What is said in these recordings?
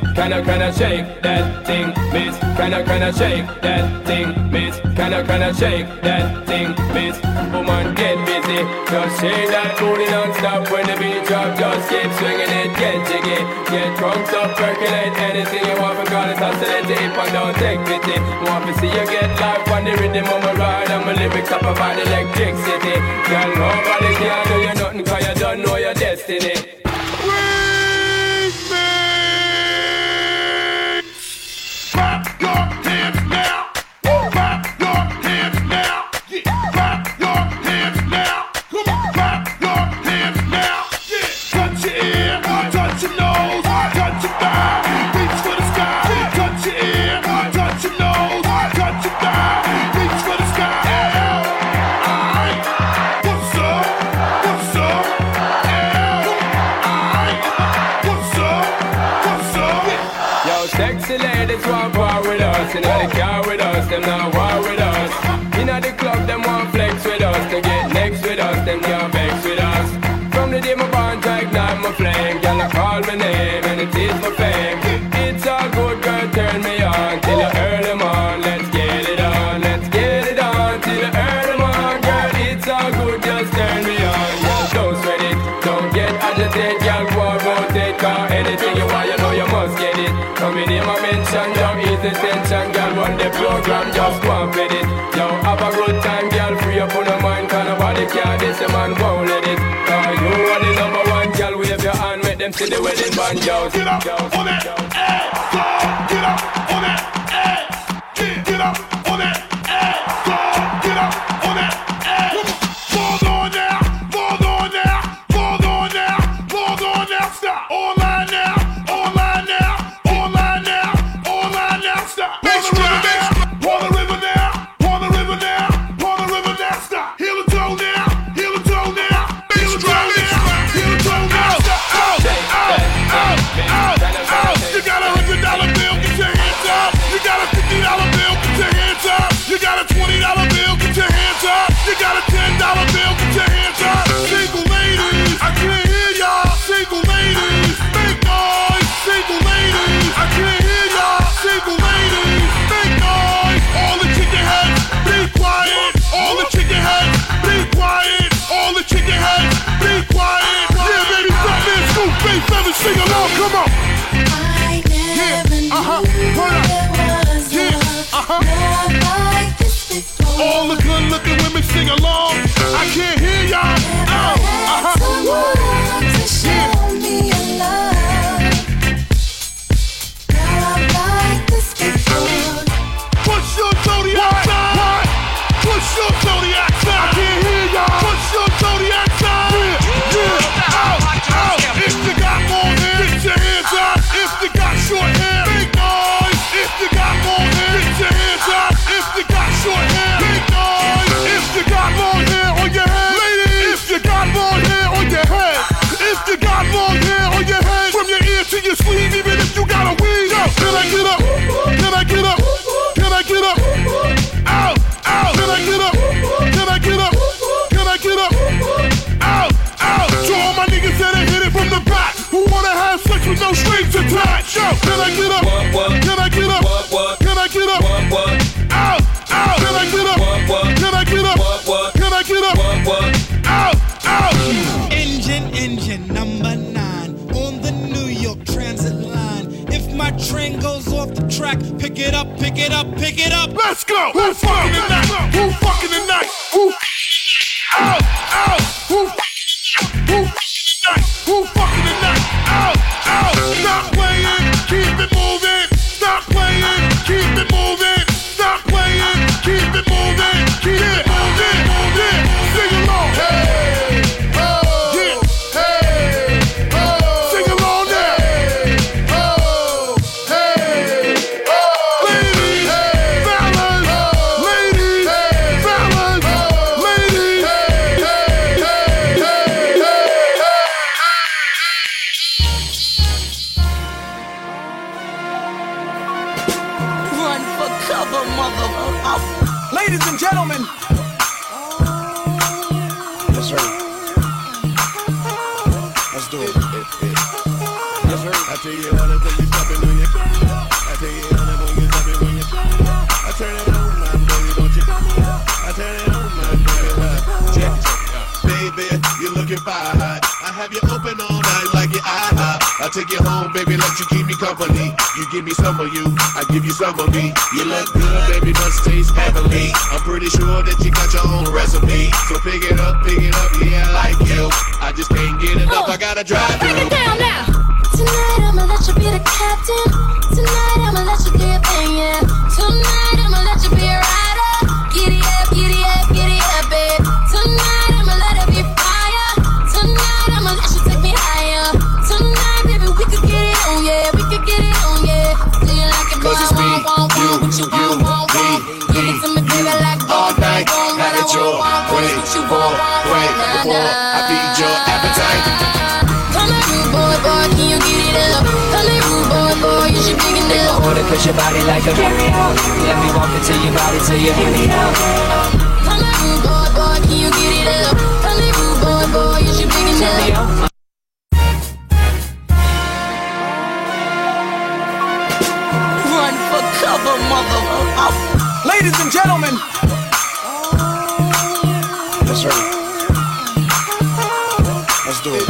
miss? Can I shake that thing, miss? Can I shake that thing, miss? Can I shake that thing, miss? Woman, get busy. Just shake that booty non-stop when the beat drop. Just keep swinging it, get jiggy. Get drunk, stop, percolate anything you want. Because it's hostility if I don't take pity. Want to see you get life on the rhythm of my ride. And my lyrics up about electricity. Girl, nobody can do you nothing because you don't know your destiny. In the car with us, them not war with us. In the club, them want flex with us. They get next with us, them can't vex with us. From the day my bond, I ignite my flame. Girl, I call my name and it is my fame. It's all good, girl, turn me on. Till you earn them on, let's get it on. Let's get it on, till you earn them on. Girl, it's all good, just turn me on. Just don't sweat it, don't get agitated. Girl, go out, rotate, cause anything you want, you know you must get it. Come in here, my mention, don't eat the tension. Run the program, just go and fit it. Yo, have a good time, girl, free up on the mind. Cause nobody care, this the man won't let it. Cause you are the number one, girl, wave your hand, make them see the wedding band. Yo, get up on it, ass, go. Get up on it, ass. Get up on it, ass, go. Get up on it, ass. Fall on there, fall on there, fall on there, fall on there. Stop, online now, online now, online now, online now, stop. Sing along, come on. I never knew there was love like this before. All the good-looking women sing along. I can't hear y'all. Never had someone to show me a love like this before. Push your zodiac sign. What? Push your zodiac sign. I can't hear y'all. Push your zodiac sign. Yeah. Out. If you got more hair, get your hands up. If you got short hair, big noise. If you got more hair, get your hands up. If you got short hair, big noise. If you got more hair on your head, ladies. If you got more hair on your head, if you got more hair on your head, from your ear to your sleeve, even if you got a wig. Can I get up? Can I get up? Can I get up? Out, out. Can I get up? Can I get up? Can I get up? Out, out. To all my niggas that ain't hit it from the back, who wanna have sex with no strings attached. Yo, can I get up? Can I get up? Can I get up? Out, out. Can I get up? Can I get up? Can I get up? Out, out. Engine number 9 on the New York Transit line. If my train goes off the track, pick it up, pick it up, pick it up. Let's go. Who fucking tonight? Who fucking tonight? Who? Out, out. Who fucking the night? Out, out. Stop playing, keep it moving. Stop playing, keep it moving. Stop playing, keep it moving. Keep it moving, moving. Sing along. Hey, oh, yeah. Hey, oh. Sing along now. Hey, oh. Ladies, hey, fellas, oh. Ladies, hey, fellas, oh. Ladies, hey, hey, hey, hey, hey, hey. Run for cover, motherfucker. Ladies and gentlemen. That's right. Let's do it. That's right. I tell you, all the things you take you home, baby, let you keep me company. You give me some of you, I give you some of me. You look good, baby, must taste heavenly. I'm pretty sure that you got your own recipe. So pick it up, yeah, I like you. I just can't get enough, I gotta drive through. Break it down now. Tonight I'ma let you be the captain. Tonight I'ma let you be a banger. Tonight I'ma let you be a rider. Giddy up, giddy up, giddy up, babe. Tonight I'ma let it be fire. Tonight I'ma let you take me higher. Tonight, baby, we could get it on, yeah. We could get it on, yeah. Do you like it, boy? What you want, give it to me, baby, like all night. Not at your way, way before I feed your appetite. Come on, rude boy, can you get it up? Come on, rude boy, you should dig it up. I wanna push your body like a carry out. Let me walk into your body till you hear me out. Come on, rude boy, can you get it up? Come on, rude boy, you should dig it up. Cover, mother. Oh. Ladies and gentlemen. That's right. Let's do it.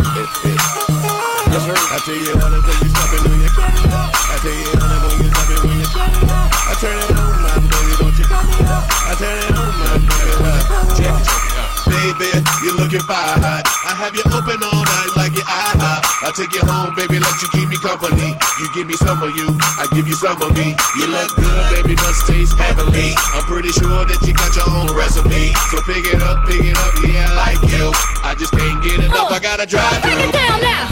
That's right. I tell you honey when you stop it when you carry up. I tell you honey when you stop it when you carry up. I turn it on my baby, don't you come up. I turn it on my baby, check it out. Baby, you're looking fire hot. I have you open all night like your eye hot. I take you home, baby, let you keep me company. You give me some of you, I give you some of me. You look good, baby, must taste heavenly. I'm pretty sure that you got your own recipe. So pick it up, yeah, I like you. I just can't get enough, I gotta drive through. Break it down now.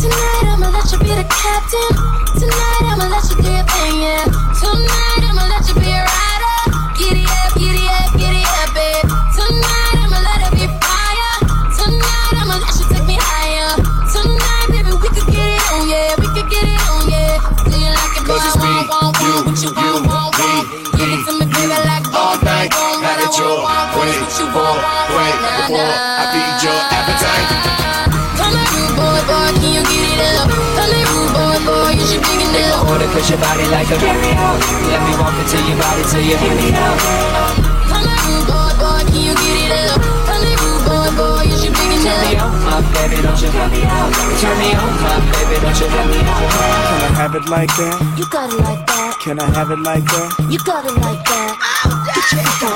Tonight I'ma let you be the captain. Tonight I'ma let you be a banger. Tonight I'ma let you be a rider. Giddy up, giddy up, giddy up, babe. Tonight I'ma let it be fire. Tonight I'ma let you take me higher. Tonight, baby, we could get it on, yeah. We could get it on, yeah. Do you like it, boy? Want what you want, me. Give it to me, baby, like all night. Not at your way, way before I feed your appetite. Come on, rude boy, can you get it up? Come on, rude boy, you should dig it up. I wanna push your body like a carry out. Let me walk into your body till you hear me out. Come on, rude boy, can you get it up? Come on, rude boy, you should dig it up. Baby, don't you cut me out. Turn me on, my baby, don't you cut me out. Can I have it like that? You got it like that. Can I have it like that? You got it like that. Get your freak on,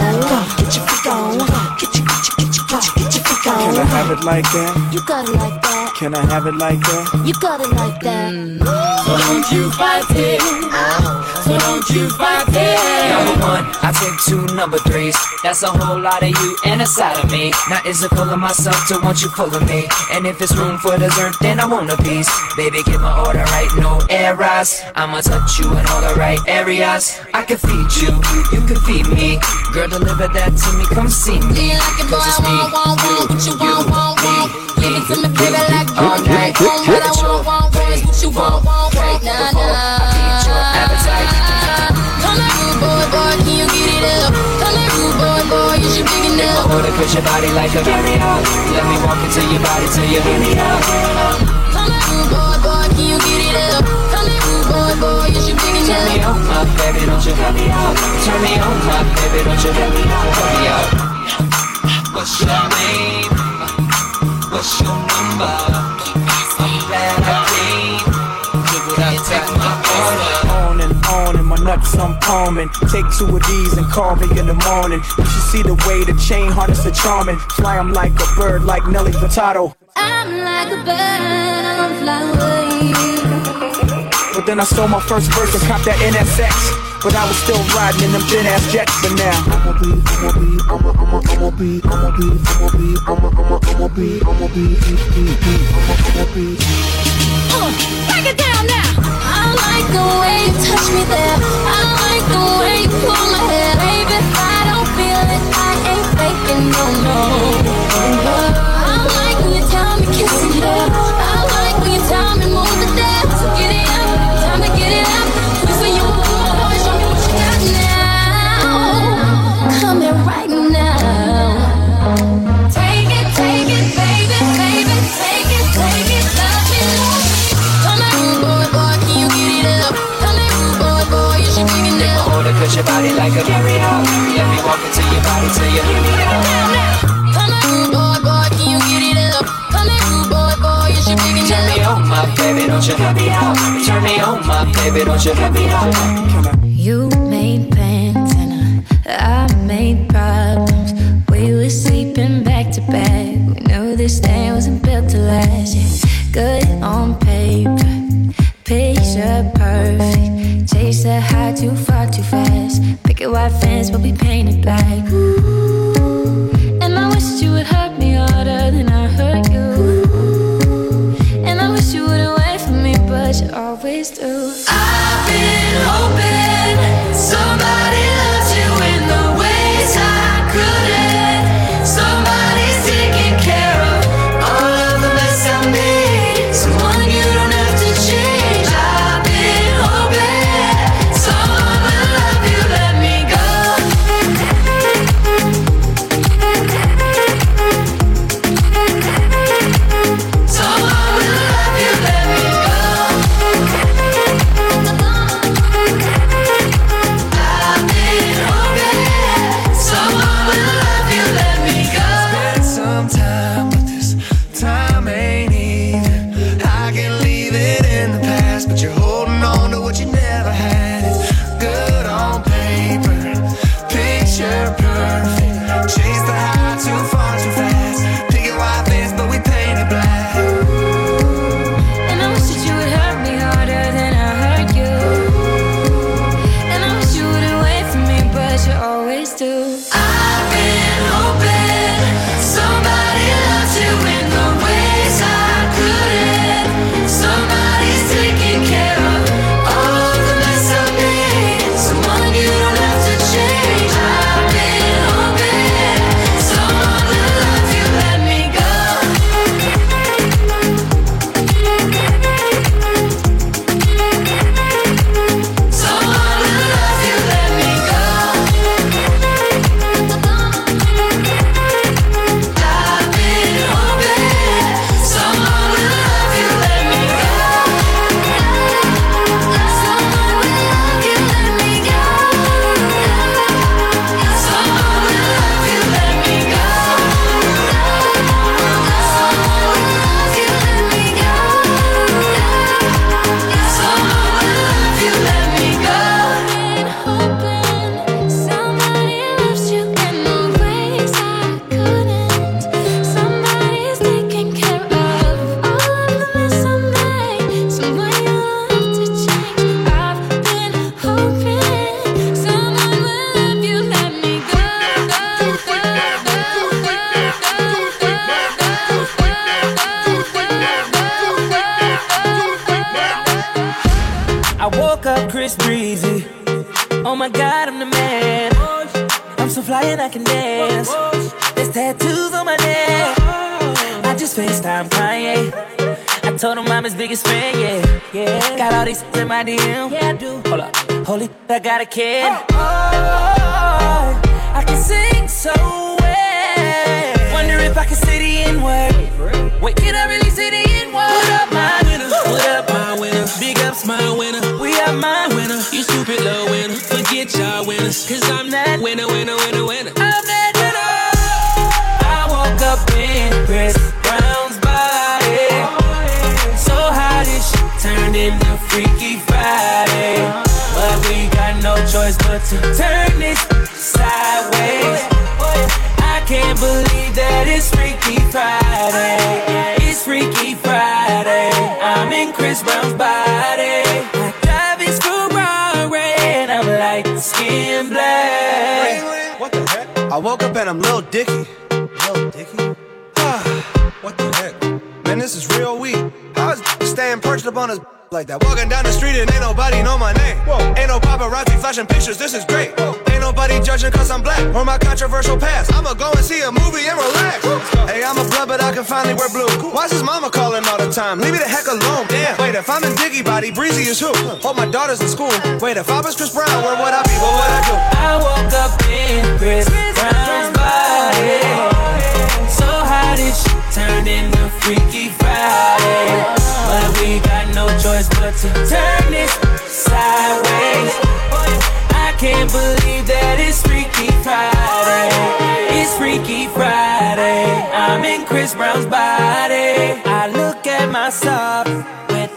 get your freak on, get your freak on. Can I have it like that? You got it like that. Can I have it like that? You got it like that. So don't you fight it. So don't you fight it. Number one, I take two number threes. That's a whole lot of you and a side of me. Now is it full of myself to want you full of me? And if it's room for dessert, then I want a piece. Baby, get my order right, no errors. I'ma touch you in all the right areas. I can feed you, you can feed me. Girl, deliver that to me, come see me. Do you like it, boy? I want what you want, give it to me, baby, like all night. What I want, what you want, right now, I feed your appetite. Come on, rude boy, can you get it up? Come on, rude boy, you should dig it up. I wanna push your body like a carry out. Let me walk into your body till you hear me out. Come on, rude boy, can you get it up? Come on, rude boy, you should dig it up. Turn me on, my baby, don't you cut me out. Turn me on, my baby, don't you cut me out. Turn me out. What's your name? What's your number? I'm glad I came. Could I take my order? On and my nuts I'm palming. Take two of these and call me in the morning. You should see the way the chain harness are charming. Fly 'em like a bird, like Nelly Furtado. I'm like a bird, I don't fly away. But then I stole my first verse and copped that NSX. But I was still riding in them thin ass jets for now. Break it down now. I like the way you touch me there. I like the way you pull my hair. Baby, if I don't feel it, I ain't faking, no, no. I like when you tell me kissing there. I like when you tell me move the dance. Get it up, time to get it up. This when you want more, show me what you got now. Coming right now. Take it, baby, baby. Take it, love me, love me. Come on, boy, can you get it up? Come on, boy, you should dig it up. Order, cut your body like a carry out. Let me walk into your body till you hear me out. Come on, boy, can you get it up? Come on, boy, you should dig it up. Turn me on, my my baby, don't you let me out. You turn me on, my baby, don't you let me out. You made plans and I made problems. We were sleeping back to back. We knew this thing wasn't built to last. Yeah. Good on paper, picture perfect. Chase that high too far too fast. Picket white fence, but we painted black. Ooh, and I wish you would hurt me harder than I hurt you. And I wish you wouldn't wait for me, but you always do. I've been hoping somebody loves you in the ways I couldn't. Somebody's taking care of all of the mess I made. I got a kid. Oh, I can sing so well. Wonder if I can see the N-word. Wait, can I really see the N-word? What up, my winner? Big ups, my winner. We are my winner. You stupid little winner. Forget y'all winners. Cause I'm that winner, winner, winner, winner. I'm that winner. I woke up in Chris Brown's body. So how this shit turned into Freaky Friday. But we got no choice but to turn this sideways. I can't believe that it's Freaky Friday. It's Freaky Friday. I'm in Chris Brown's body. I drive his Ferrari and I'm like skin black. What the heck? I woke up and I'm Lil Dicky. Lil Dicky? What the heck? Man, this is real weed. I was staying perched up on his like that. Walking down the street and ain't nobody know my name. Whoa. Ain't no paparazzi flashing pictures, this is great. Whoa. Ain't nobody judging cause I'm black or my controversial past. I'ma go and see a movie and relax. Hey, I'm a blood but I can finally wear blue. Cool. Why's his mama calling all the time? Leave me the heck alone. Damn. Wait, if I'm in Diggy Body, Breezy is who? Hold my daughters in school. Wait, if I was Chris Brown, where would I be? What would I do? I woke up in Chris Brown's body. So how did she turn into Freaky Friday? But we got no choice but to turn it sideways. I can't believe that it's Freaky Friday. It's Freaky Friday. I'm in Chris Brown's body. I look at myself.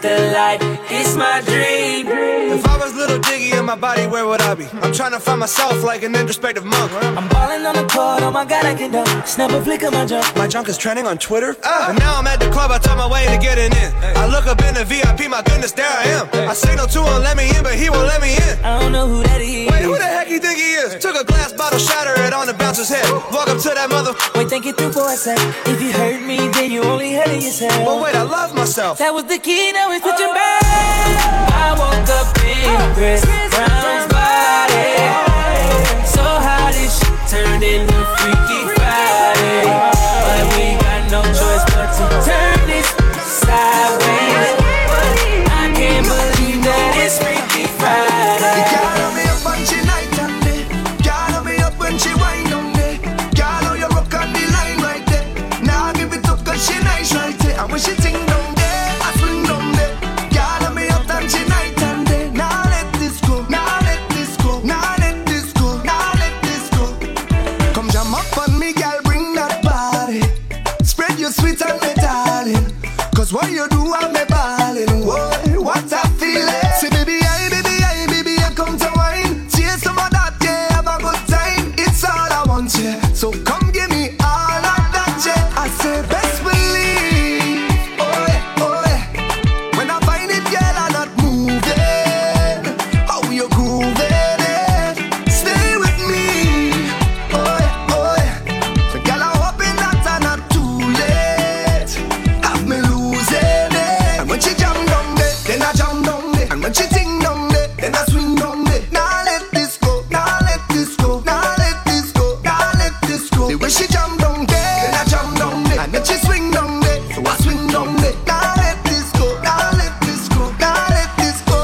the light, it's my dream. If I was little Diggy in my body, where would I be? I'm trying to find myself like an introspective monk. I'm balling on the court, oh my god, I can dunk. Snap a flick of my junk. My junk is trending on Twitter. And now I'm at the club, I tell my way to getting in. I look up in the VIP, my goodness, there I am. I signal to him, let me in, but he won't let me in. I don't know who that is. Wait, who the heck you think he is? Took a glass bottle, shatter it on the bouncer's head. Walk up to that mother. Wait, think it through for a sec. If you hurt me, then you only hurt yourself. But wait, I love myself. That was the key, now it's switching back. I woke up in Chris Brown's body. So how this shit turned into Freaky Friday? But we got no choice but to turn this sideways. I can't believe that it's Freaky Friday. Got me up when she night on me. Got me up when she wine on me. Got all your rock on the line right there. Now I give it up cause she nice right there. I wish she ting dong there. Sweet and me darling, cause what you do I'm me ballin'. Whoa, what a feeling. See baby, I, baby, I, baby, I come to wine. Chase some of that, yeah, have a good time. It's all I want, yeah, so come give me all of that, yeah. I say best believe, oh yeah, oh yeah. When I find it, girl, I'm not moving. How you grooving it, stay with me, oh yeah, oh yeah. So girl, I'm hoping that I'm not too late. When she ting down there, then I swing down there. Now let this go, now let this go, now let this go, now let this go. The way she jump down there, then I jump down there. And then she swing down there, so I swing down there. Now let this go, now let this go, now let this go.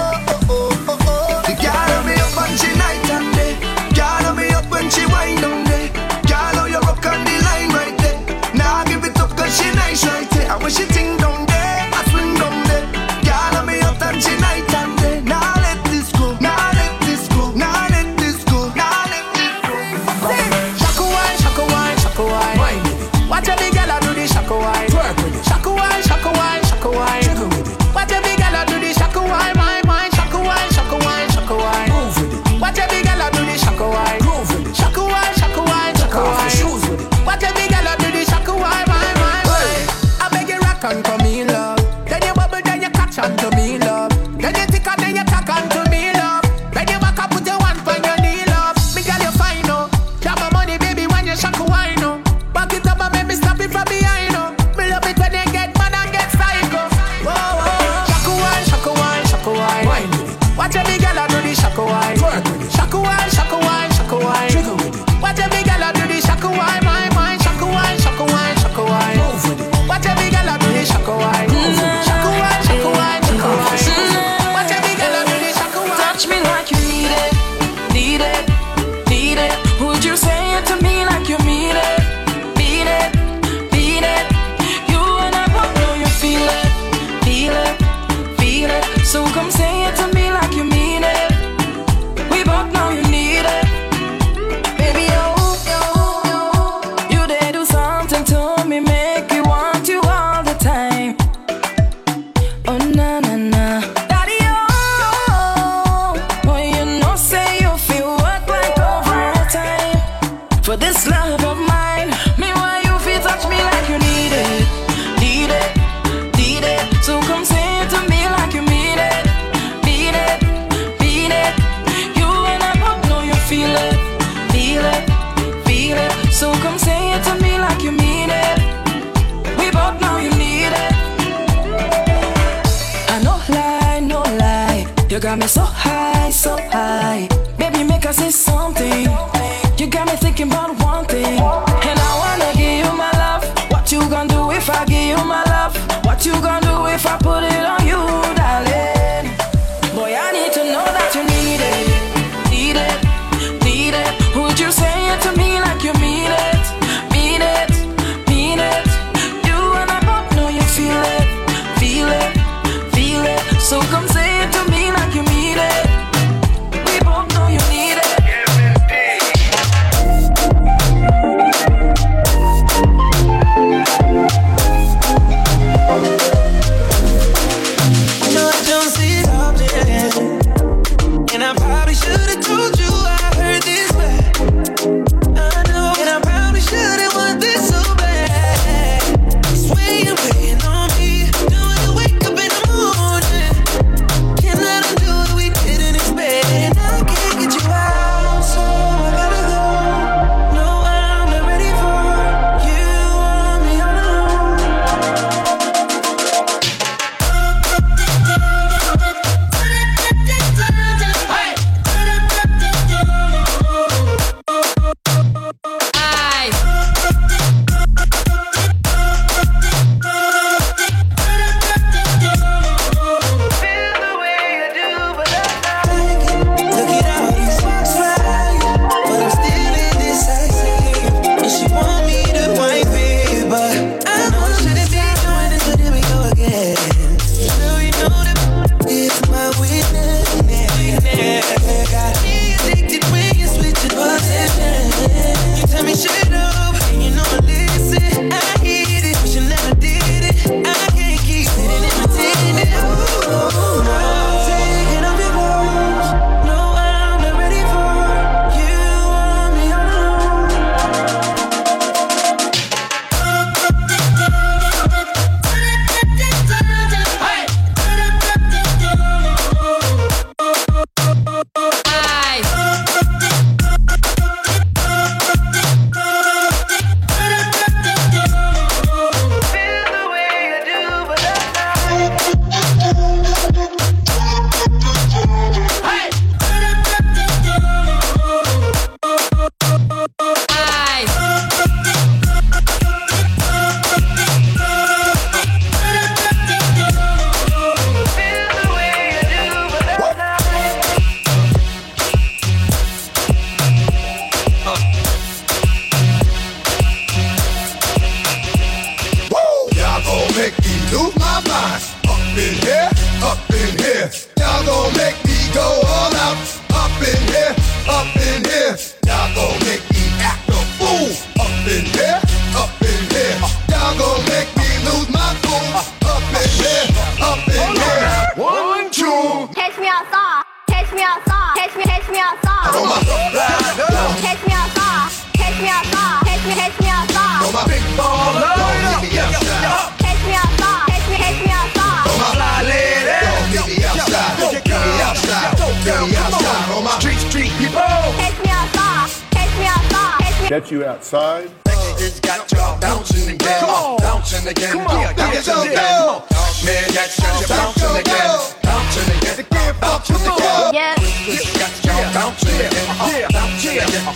Oh oh oh oh. The girl on me up when she night and day. Girl on me up when she wind down there. Girl, oh you rock on the line right there. Now I give it up 'cause she nice right there. And when she ting down there, I swing down there. Girl on me up and she nice. outside. Catch me outside. Oh my God. Catch me outside. Catch me outside. Catch me outside. Oh my big baller. Don't leave me outside. Catch me outside. Catch me outside. Oh my fly lady. Don't leave me outside. Don't leave me outside. Don't leave me outside. Oh my street people. Catch me outside. Catch me outside. Catch you outside. It's got y'all bouncing again, bouncing again. Come on, bouncing again. Man, that's just bouncing again, bouncing again, bouncing again. Yeah, it's got y'all bouncing again, bouncing again.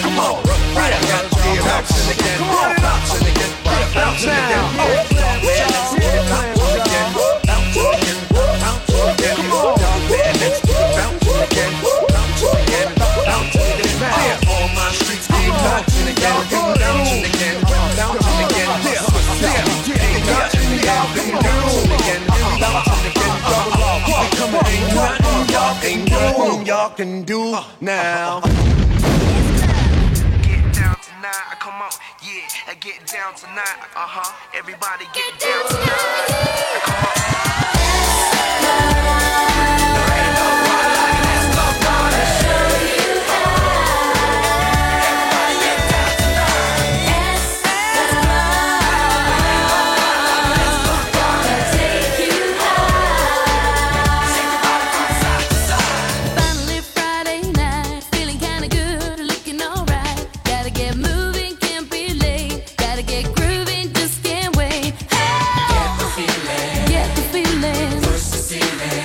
Come on, right? I got y'all bouncing again, bouncing again, bouncing again. Bouncing again, bouncing again, bouncing again, bouncing again. Come on, man, that's bouncing again, bouncing again, bouncing again. All my streets keep bouncing again. Ain't nothing y'all can do now. Get down tonight, come on, yeah, I get down tonight, everybody get down tonight, come on. There ain't nobody like this, nobody. I'll show you how. Everybody get down tonight. Let's go. There ain't nobody like this, nobody. I'll take you high. Shake your body from side to side. Get the feeling, push the ceiling,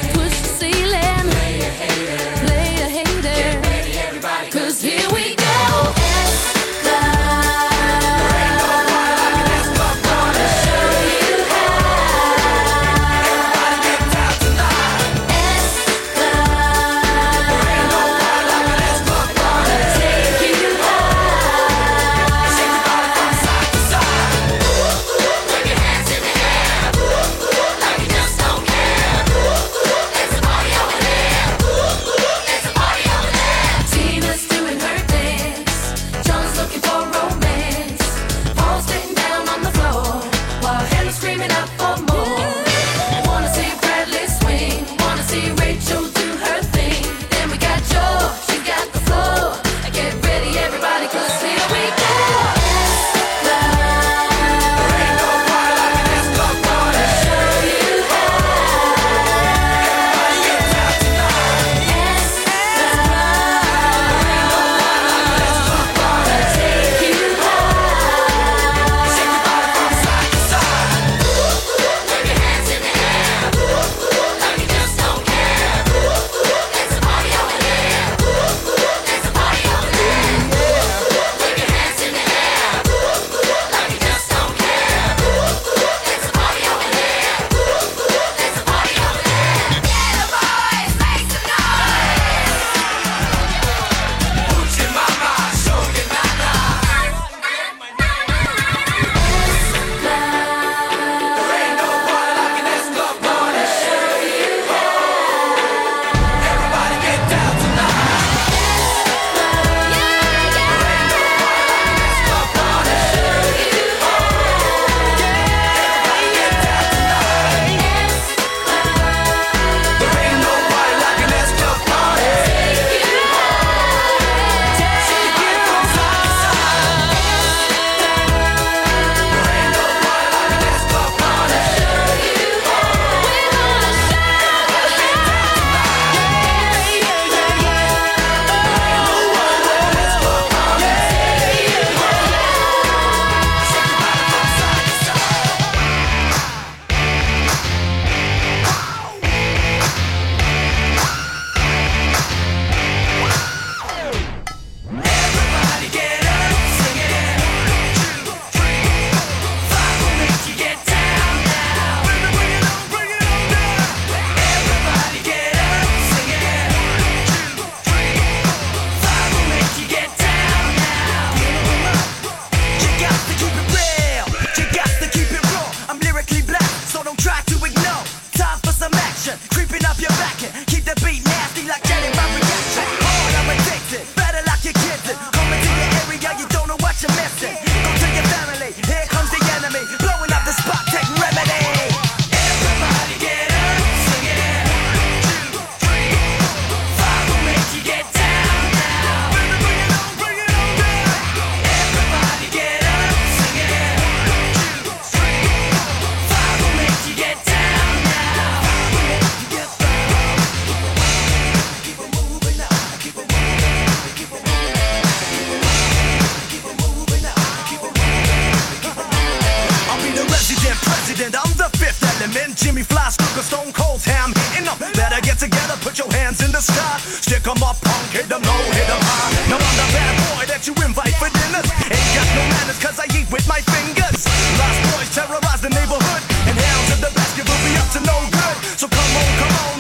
high. Stick 'em up, punk, hit 'em low, hit 'em high. No, I'm the bad boy that you invite for dinner. Ain't got no manners, cause I eat with my fingers. Lost boys terrorize the neighborhood, and hounds in the basket will be up to no good. So come on,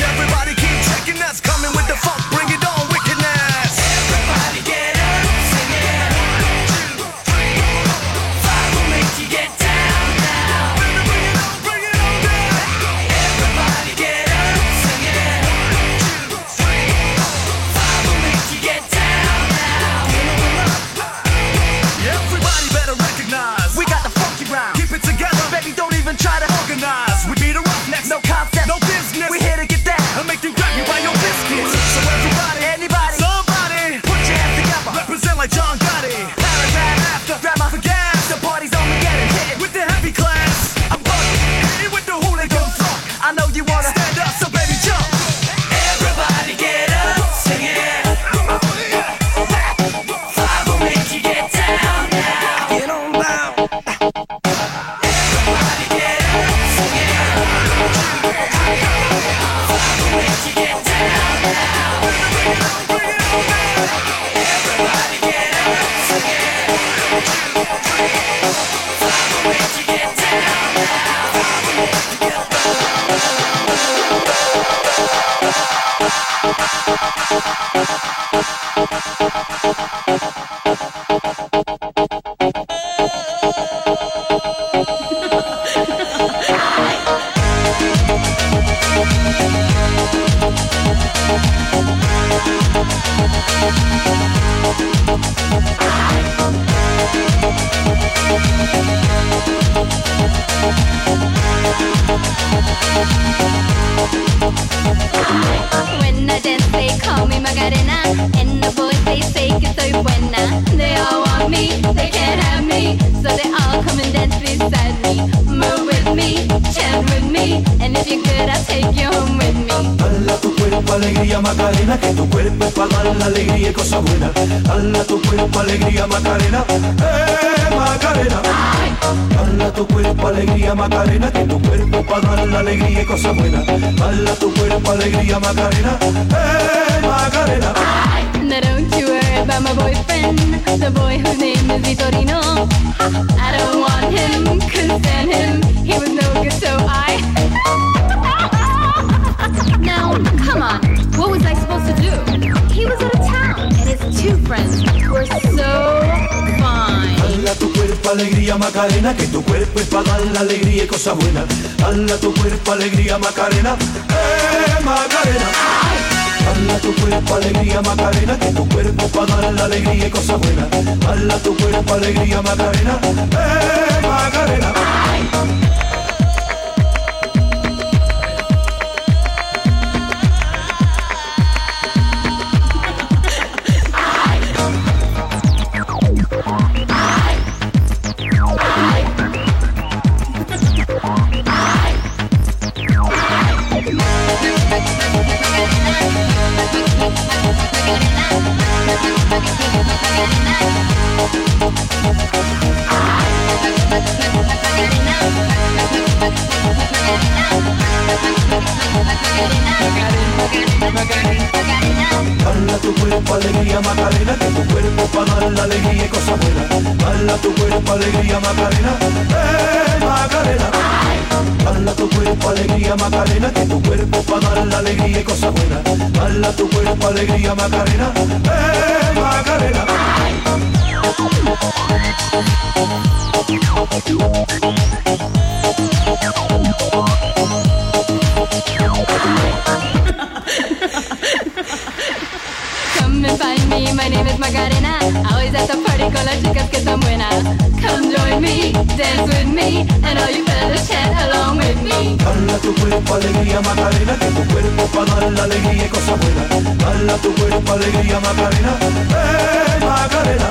everybody keep checking us. Coming with the funk, bring it on, wickedness. Everybody get up, sing it. 1, 2, 3, 4, 5, we'll make you get down. Try to organize. We be the roughnecks, no concept, no business. We here to get that and make them grab you by your biscuits. So everybody, anybody, somebody, put your hands together. Represent like John Gotti. Paragraph after, grab my gas. The party's only getting hit with the heavy class. I'm fucking hitting with the hooligan funk. I know you wanna stand up, so baby jump. Everybody get up, sing it. 5 will make you get down now. Get on down. Alegría Macarena, que tu cuerpo es para dar la alegría y cosa buena. Dala tu cuerpo, alegría Macarena, Macarena. Dala tu cuerpo, alegría Macarena, que tu cuerpo es para dar la alegría y cosa buena. Dala tu cuerpo, alegría Macarena, Macarena. Now don't you worry about my boyfriend, the boy whose name is Vitorino. I don't want him, couldn't stand him, he was no good so Now, come on, what was I supposed to do? He was out of town, and his 2 friends were so fine. Dala tu cuerpo alegría Macarena, que tu cuerpo es para dar la alegría y cosa buena. Dala tu cuerpo alegría Macarena, Macarena. Dala tu cuerpo alegría Macarena, que tu cuerpo para dar la alegría y cosa buena. Dala tu cuerpo alegría Macarena, Macarena. Dala tu cuerpo alegría Macarena, que tu cuerpo para dar la alegría y cosa buena. Dala tu cuerpo alegría Macarena, Macarena. Dala tu cuerpo alegría Macarena, que tu cuerpo para dar la alegría y cosa buena. Dala tu cuerpo alegría Macarena, Macarena. Come and find me, my name is Macarena. Always at the party con las chicas que son buenas. Come join me, dance with me, and all you fellas chat along with me. Dala tu cuerpo alegría Macarena, que tu cuerpo para dar la alegría y cosas buenas. Dala tu cuerpo alegría Macarena, Macarena.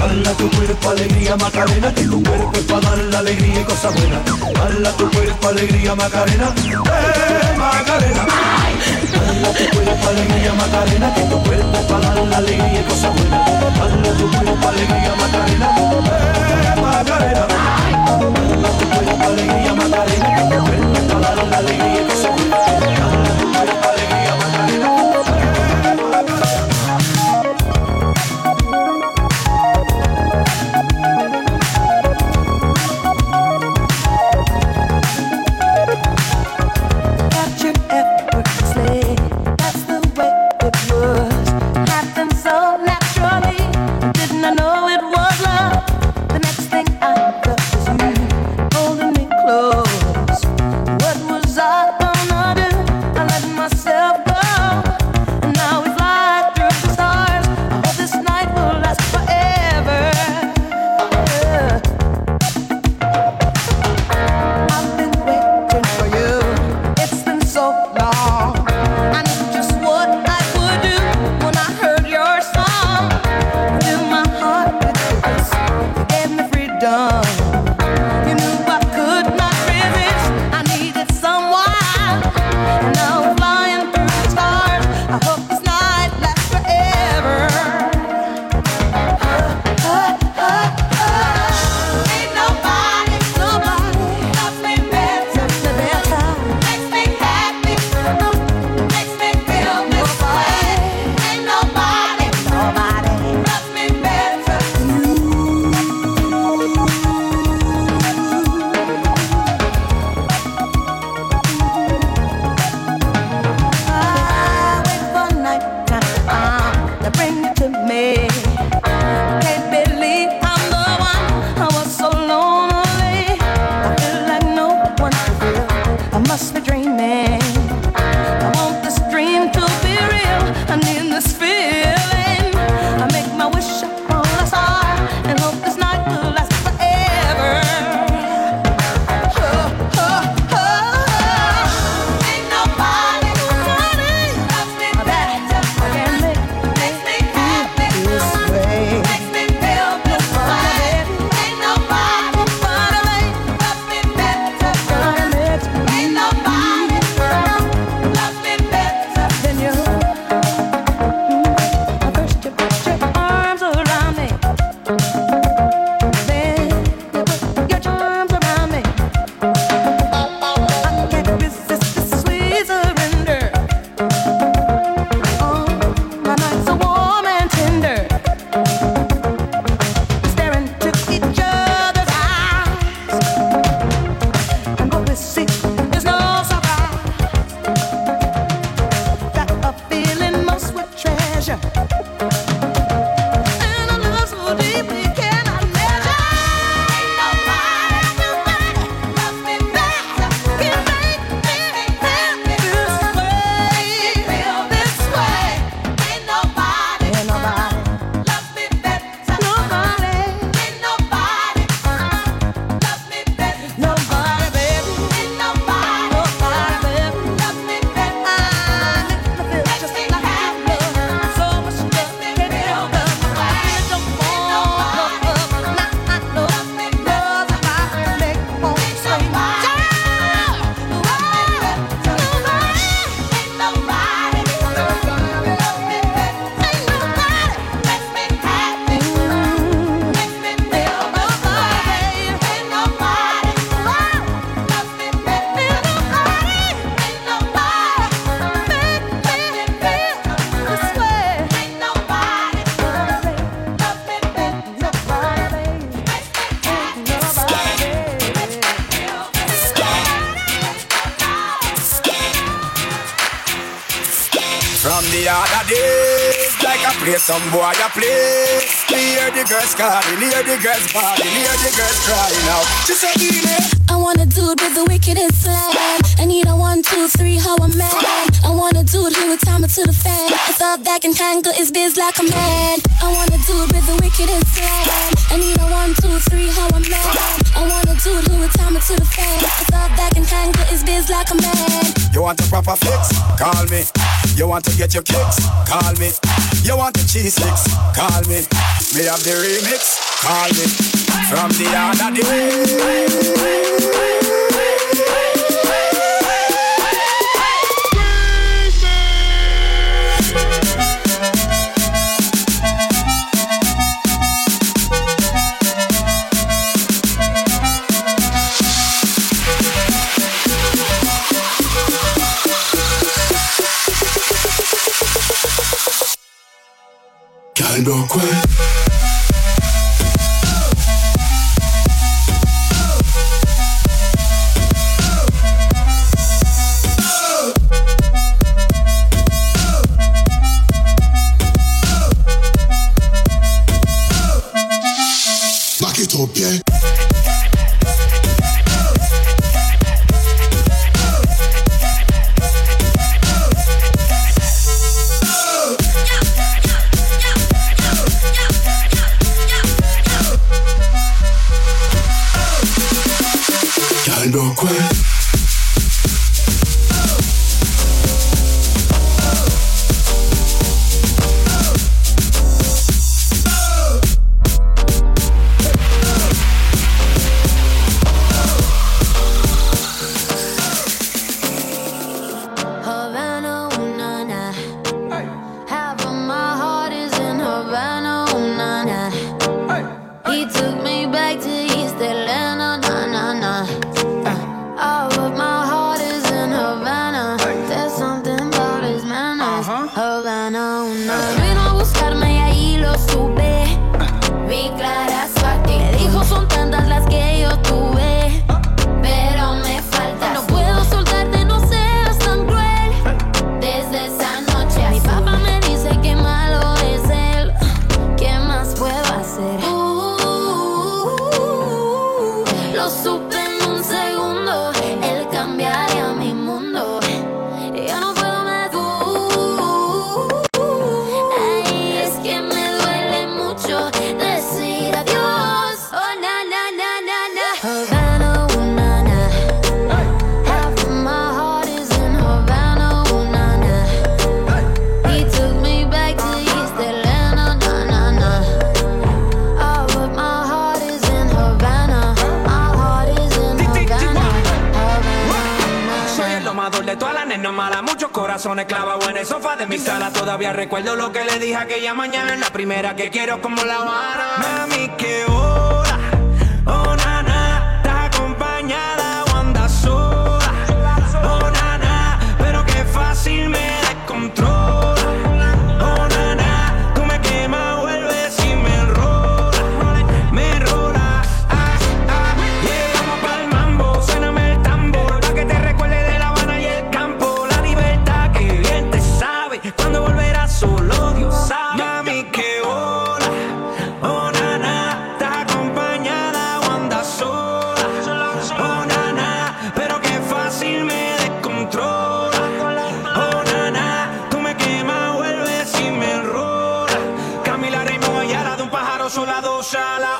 Dala tu cuerpo alegría Macarena, que tu cuerpo es para dar la alegría y cosas buenas. Dala tu cuerpo alegría Macarena, Macarena. Dala tu cuerpo alegría Macarena, que tu cuerpo es para dar la alegría y cosas buenas. Dala tu cuerpo alegría Macarena, Macarena. Dala tu cuerpo alegría Macarena, que tu cuerpo es para dar la alegría y cosas buenas. Dala tu cuerpo alegría Macarena, the other day. Like I play some boy, I play. He hear the girls calling, hear the girls bawling, hear the girls crying out. She said, I want a dude with the wickedest slam. I need a 1, 2, 3, how a man. I want a dude who would time it to the fan. I thought that can tangle his biz like a man. I want a dude with the wickedest slam. I need a 1, 2, 3, how a man. I want a dude who would time it to the fan. I thought that can tangle his biz like a man. You want a proper fix? Call me. You want to get your kicks? Call me. You want the cheese sticks? Call me. Me have the remix? Call me. From the other day. Calme, quoi? Yeah. Corazones clavados en el sofá de mi sala. Todavía recuerdo lo que le dije aquella mañana. La primera que quiero como La Habana. Mami, ¿qué hora? Oh, nana. ¿Estás acompañada o andas sola? Oh, nana. Pero qué fácil me descontrola. Oh, nana. Tú me quemas, vuelves y me enrolas. Me enrolas. Ah, ah. Yeah, vamos pa'l mambo. Suéname el tambor pa' que te recuerde de La Habana y el campo. Cuando volverás solo Dios sabe. Mami, qué hola, oh nana. ¿Estás acompañada o andas sola? Oh nana, pero qué fácil me descontrola. Oh nana, tú me quemas, vuelves y me enrolas. Camila Raymond Ayala, de un pájaro sola, dos alas.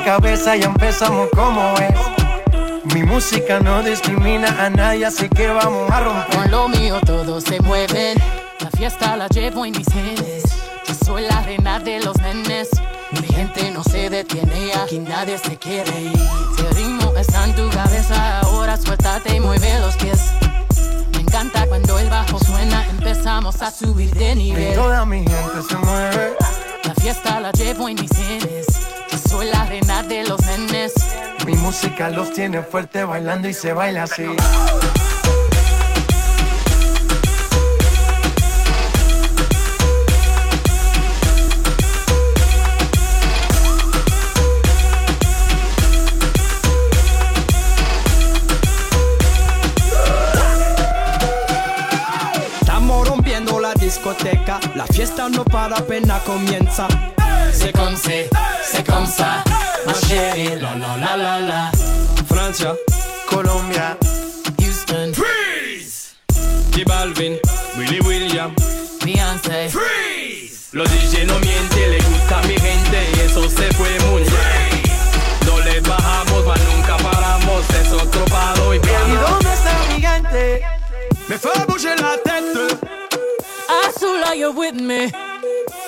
la cabeza y empezamos como es. Mi música no discrimina a nadie, así que vamos a romper. Con lo mío todos se mueven, la fiesta la llevo en mis genes. Yo soy la reina de los nenes, mi gente no se detiene, aquí nadie se quiere ir. Si el ritmo está en tu cabeza, ahora suéltate y mueve los pies. Me encanta cuando el bajo suena, empezamos a subir de nivel. Y toda mi gente se mueve, la fiesta la llevo en mis genes. Yo soy la reina de los nenes. Mi música los tiene fuerte bailando y se baila así. La fiesta no para apenas comienza. Hey, c'est comme si, hey, c'est comme ça, hey, ma chérie, la la la la. Francia, Colombia, Houston, freeze. J Balvin, Willy William, Beyoncé, freeze. Los DJ no mienten, le gusta a mi gente y eso se fue muy bien. No le bajamos, mas nunca paramos, es otro palo y piano. ¿Y dónde está el gigante? Me fue a bouger la tête. I still love you with me.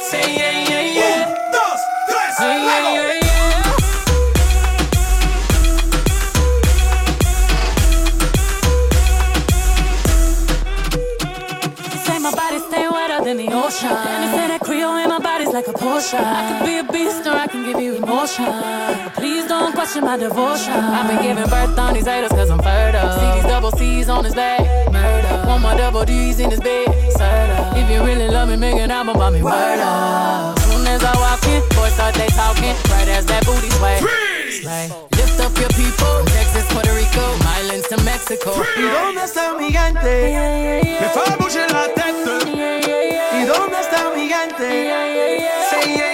Say yeah, yeah, yeah. Un, dos, tres, say yeah, yeah, yeah. Say my body's stay wetter than the ocean. And say that Creole in my body's like a potion. I could be a beast or I can give you emotion. But please don't question my devotion. I've been giving birth on these haters cause I'm fertile. See these double C's on his back. Murder. Want my double D's in his bed. If you really love me, make an album about me. Word up. Soon as I walk in, boys start they talking. Right as that booty sway. Like, lift up your people. Texas, Puerto Rico, islands to Mexico. ¿Y dónde está mi gigante? Yeah, yeah, yeah. Me fue a bouger la tête. Yeah, yeah, yeah. ¿Y dónde está mi gigante? Yeah, yeah, yeah. Say yeah.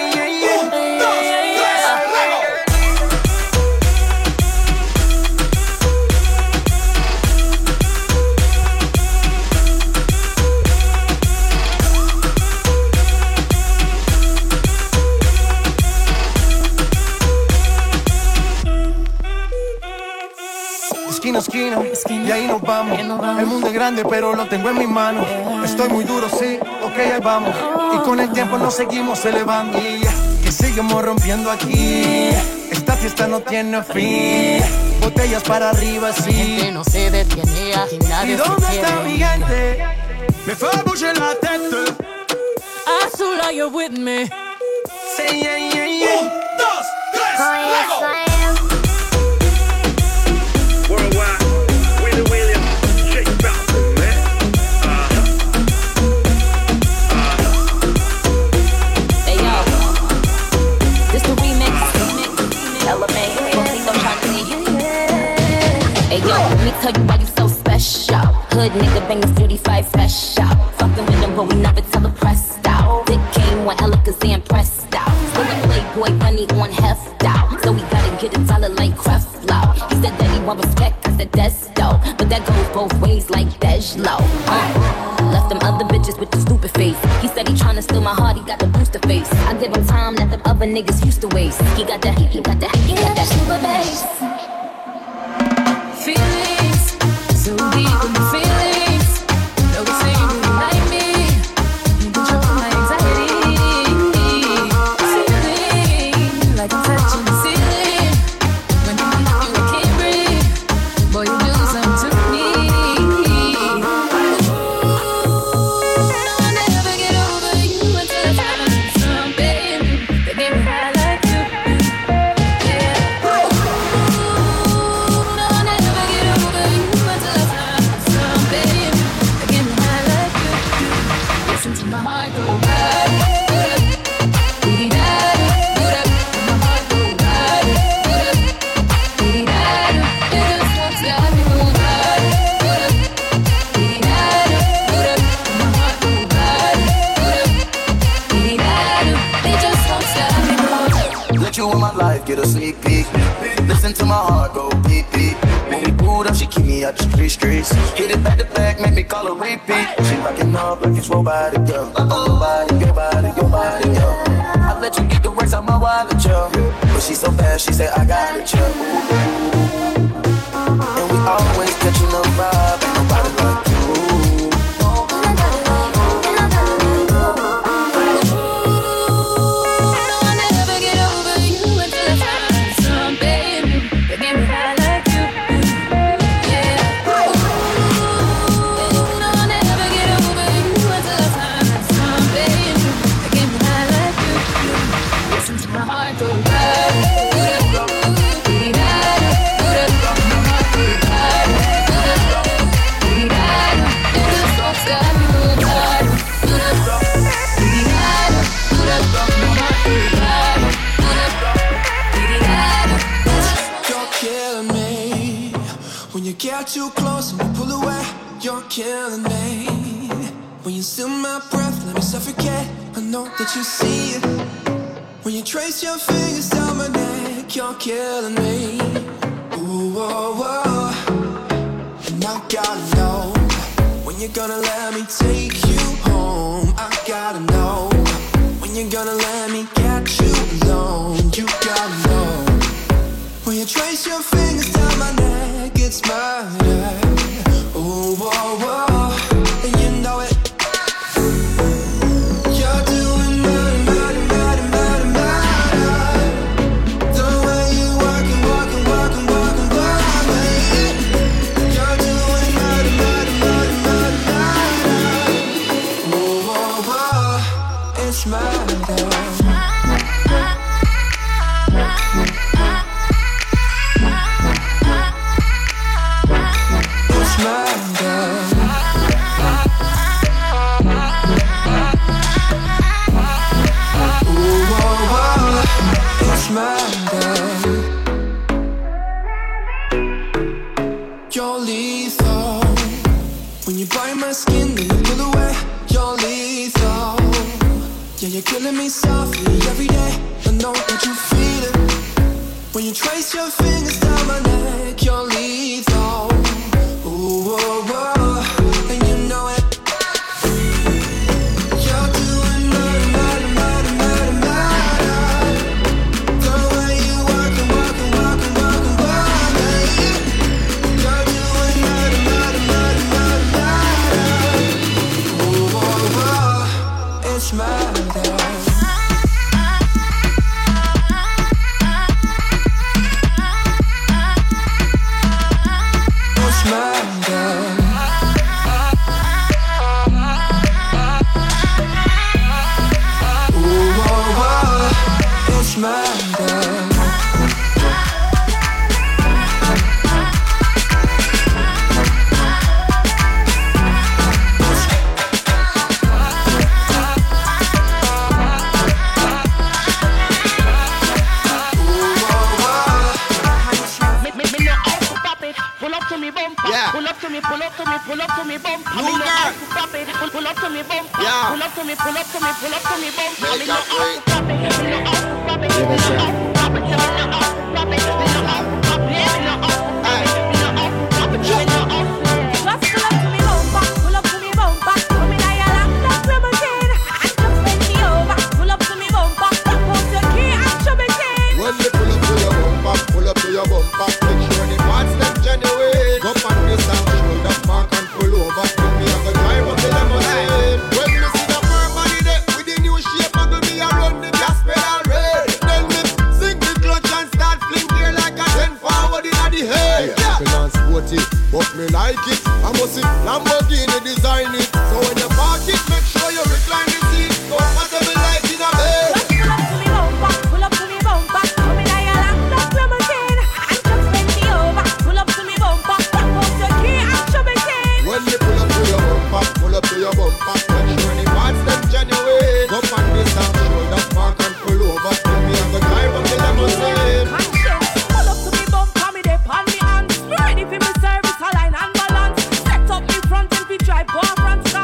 Esquina, esquina, y ahí nos vamos. El mundo es grande, pero lo tengo en mis manos. Estoy muy duro, sí, ok, ahí vamos. Y con el tiempo nos seguimos elevando. Que sigamos rompiendo aquí. Esta fiesta no tiene fin. Botellas para arriba, sí. La gente no se detiene, aquí nadie. ¿Y dónde está mi gigante? Me fue a bouger la tête. I still love you with me. Say yeah, yeah, yeah. Un, dos, tres, luego. Tell you why you so special. Hood nigga bang the duty five special. Fucking with them, but we never tell the press out. Dick came when Alakazam and pressed out. So the playboy money on heft out. So we gotta get a dollar like Creflo. He said that he want respect, I said that's dope. But that goes both ways like Dejlo. Left them other bitches with the stupid face. He said he tryna steal my heart, he got the booster face. I give him time that the other niggas used to waste. He got that, he got that, he got that super bass. So deep in the feelings, no one's saying you like me. You control my anxiety. Feeling like I'm touching the ceiling. When I'm with you, I can't breathe. Boy, you do something to me. Ooh, I'll never get over you until I find something that gave me high like you. Yeah. Ooh, I'll never get over you. Get a sneak peek. Listen to my heart go beep beep. When we pulled up, she keep me out the streets. Hit it back to back, make me call her repeat. She rockin' up like it's robotic, yo. Your body, your body, your body, yo. I wallet, you get the rest on my wallet, yo. But she so bad, she said I got it, yo. And we always catching a vibe, ain't nobody like you. I wanna never get over you until I find some baby that can be high like you. Yeah. I wanna never get over you until I find some baby that can be high like you. Listen to my heart go wild. Get too close and pull away. You're killing me. When you steal my breath, let me suffocate. I know that you see it. When you trace your fingers down my neck, you're killing me. Ooh, whoa, whoa. And I gotta know when you're gonna let me take you home. I gotta know when you're gonna let me get you alone. You gotta know when you trace your fingers down my neck. It's murder. Oh, whoa, whoa. And you know it. You're doing murder, murder, murder, murder, murder. The way you walking, walking, walking, walking, walking. You're doing murder, murder, murder, murder, murder. Oh, whoa, whoa. It's murder. Killing me softly every day. I know that you feel it. When you trace your fingers down my neck, you're lethal. Ooh, whoa, whoa. And you know it. You're doing murder, murder, murder, murder, murder. The way you walking, walking, walking, walking, walking. You're doing murder, murder, murder, murder, murder. Ooh, whoa, whoa. It's murder. Go on, front.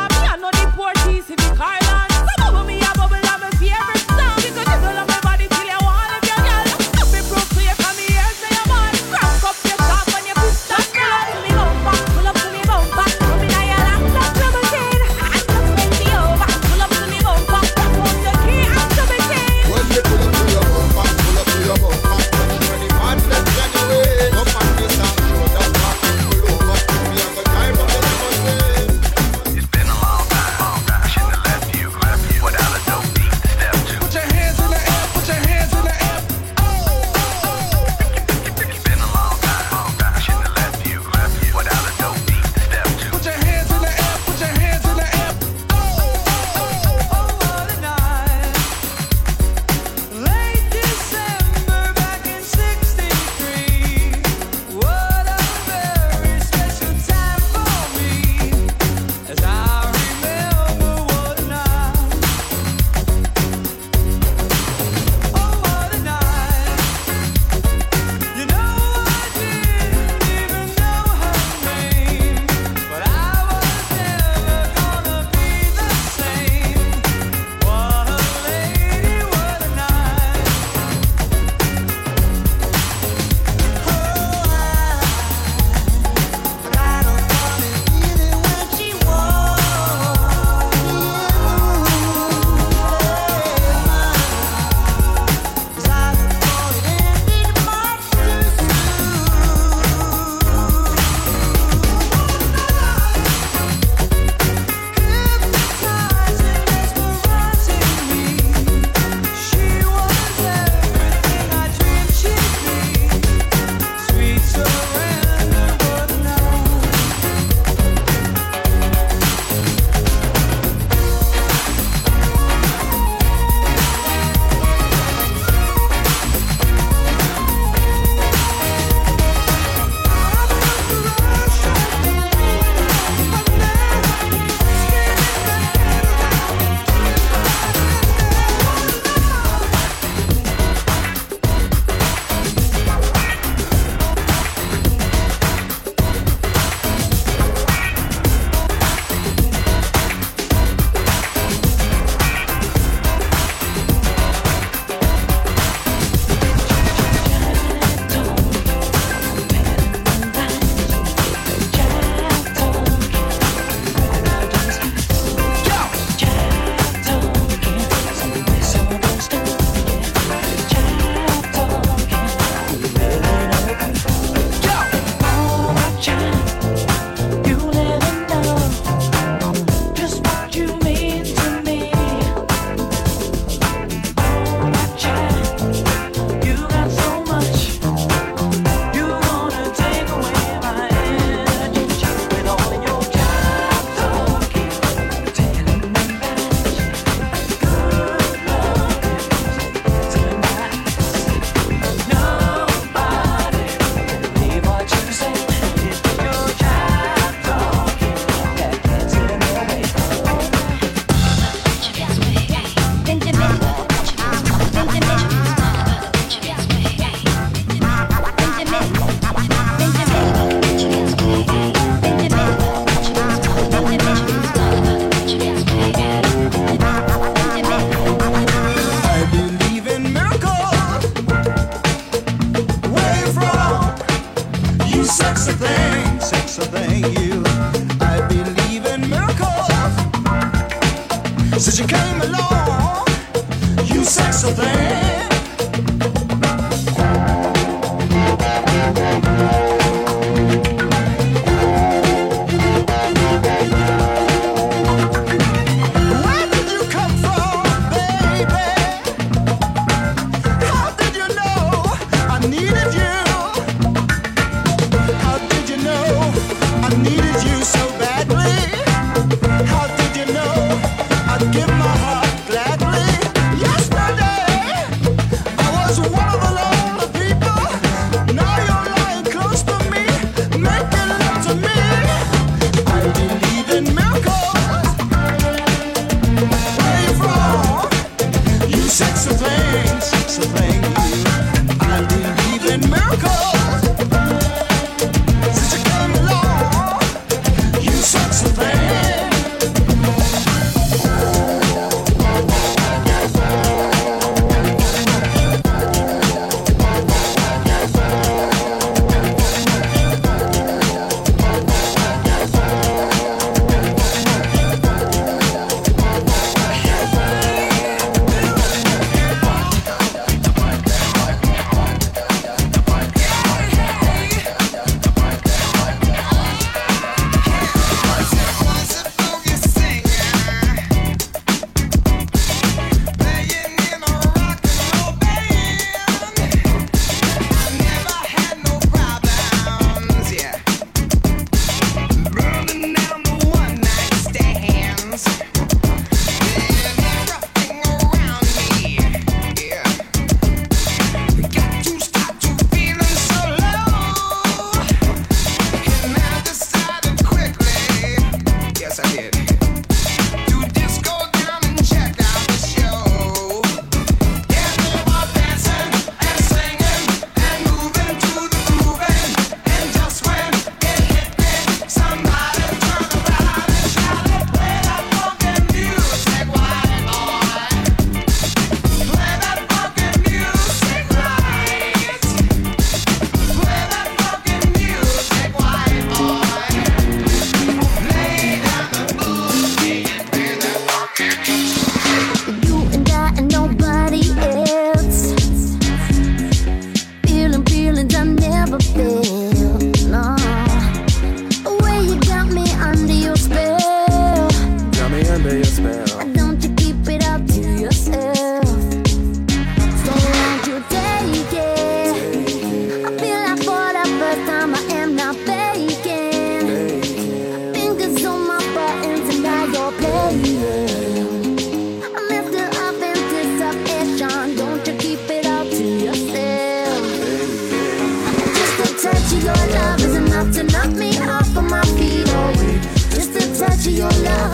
your love,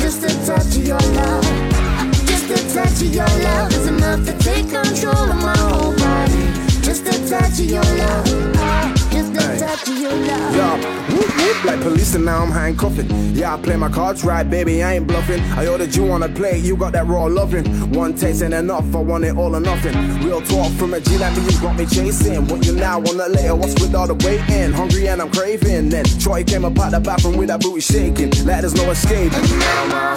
just a touch of your love. Just a touch of your love is enough to take control of my whole body. Just a touch of your love, just a touch of your love. Yo, whoop whoop like police and now I'm handcuffing. Yeah, I play my cards right, baby, I ain't bluffing. I ordered you on a plate, you got that raw loving. One taste ain't enough, I want it all or nothing. Real talk from a G like me, you got me chasing. What you now, want it later, what's with all the waiting? Hungry and I'm craving. Then Troy came up out the bathroom with that booty shaking, like there's no escape. And now my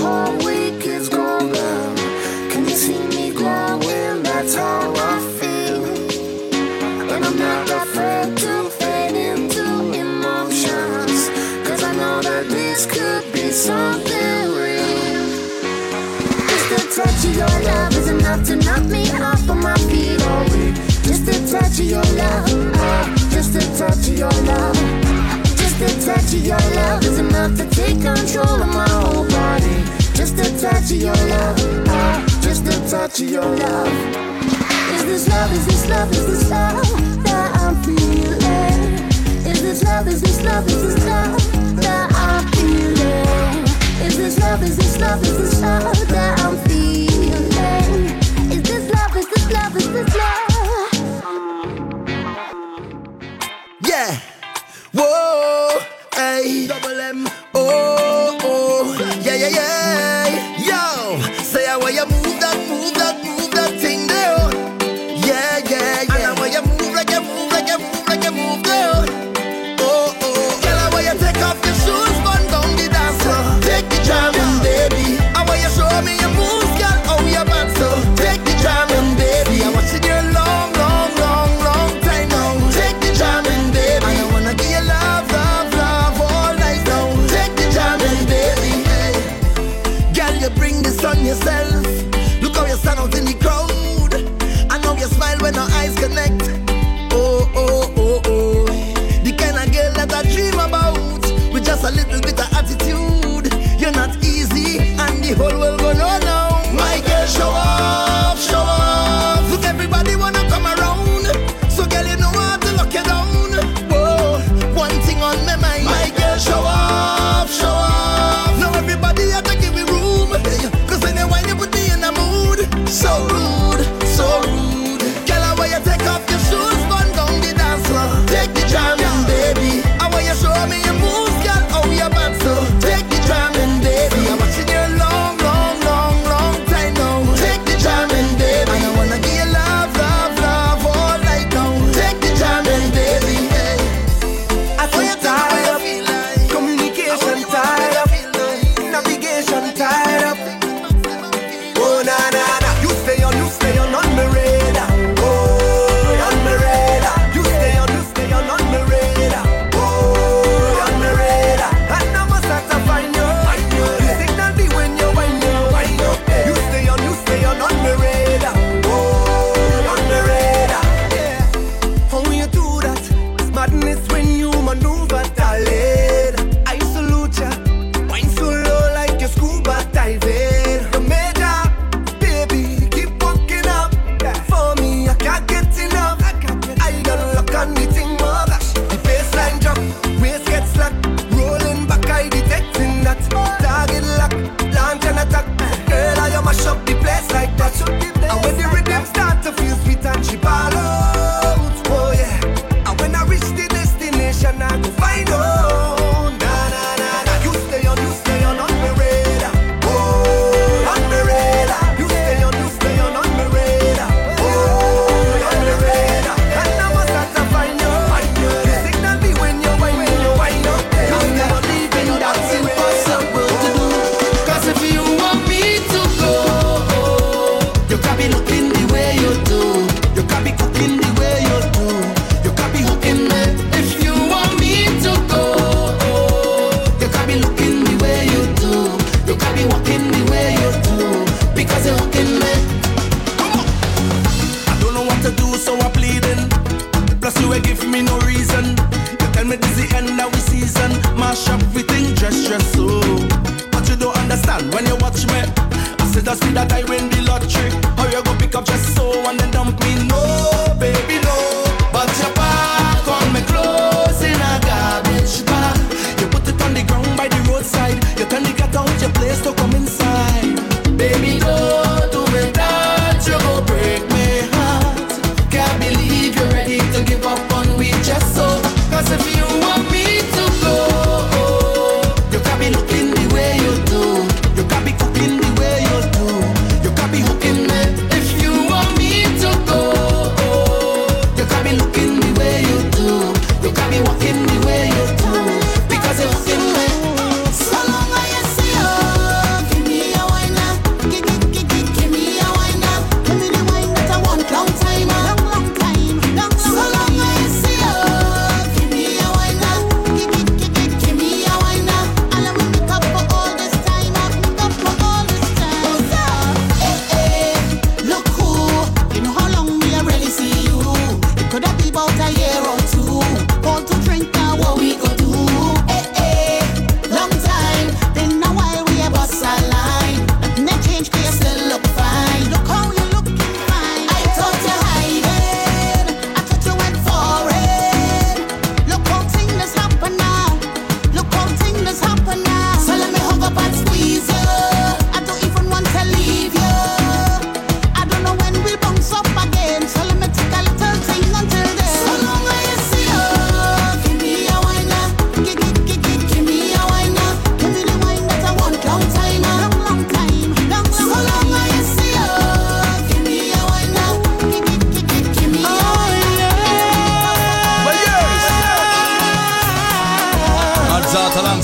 whole week is gone. Can you see me glowing? That's how I feel. And I'm not afraid to fade into emotions, cause I know that this could be something real. Just a touch of your love is enough to knock me off of my feet all week. Just a touch of your love, just a touch of your love. Just a touch of your love is enough to take control of my whole body. Just a touch of your love, just a touch of your love. Is this love, is this love, is this love that I'm feeling? Is this love, is this love, is this love that I'm feeling? Is this love, is this love, is this love that I'm feeling? Is this love, is this love, is this love? Yeah! Whoa! Ay! Double M! Oh! Oh! Yeah, yeah, yeah! Yo! Say I want you move that, move that, move that thing there! Yeah, yeah. And I want you move like you move like you move like you move, girl. Oh, oh. Girl, I want you take off your shoes, burn down the dance floor. Take the jamming, baby. I want you show me your moves, girl. Oh, your back so. Take the jamming, baby. I want you there long, long, long, long time now. Take the jamming, baby. And I wanna give you love, love, love all night now. Take the jamming, baby. Hey. Girl, you bring this on yourself. Look how you stand out in the crowd. You smile when our eyes connect. Oh, oh, oh, oh. The kind of girl that I dream about, with just a little bit of attitude. You're not easy, and the whole world gonna know now. My girl, show off, show off. Look, everybody wanna come around, so girl, you know how to lock you down. Whoa, one thing on my mind. My girl, show off, show off. Now everybody have to give me room, cause when they whine, you put me in a mood. So rude, so rude. Take off your shoes, burn down the dance floor. Take the jamming, baby. I want you show me your moves, girl. Oh, your back so. Take the jamming, baby. I'm watching you long, long, long, long time now. Take the jamming, baby. I wanna give you love, love, love all night now. Take the jamming, baby. Hey. I saw you tied up, communication tied up, navigation tied up. Oh na na na, you stay on my radar. But your back on me clothes in a garbage bag. You put it on the ground.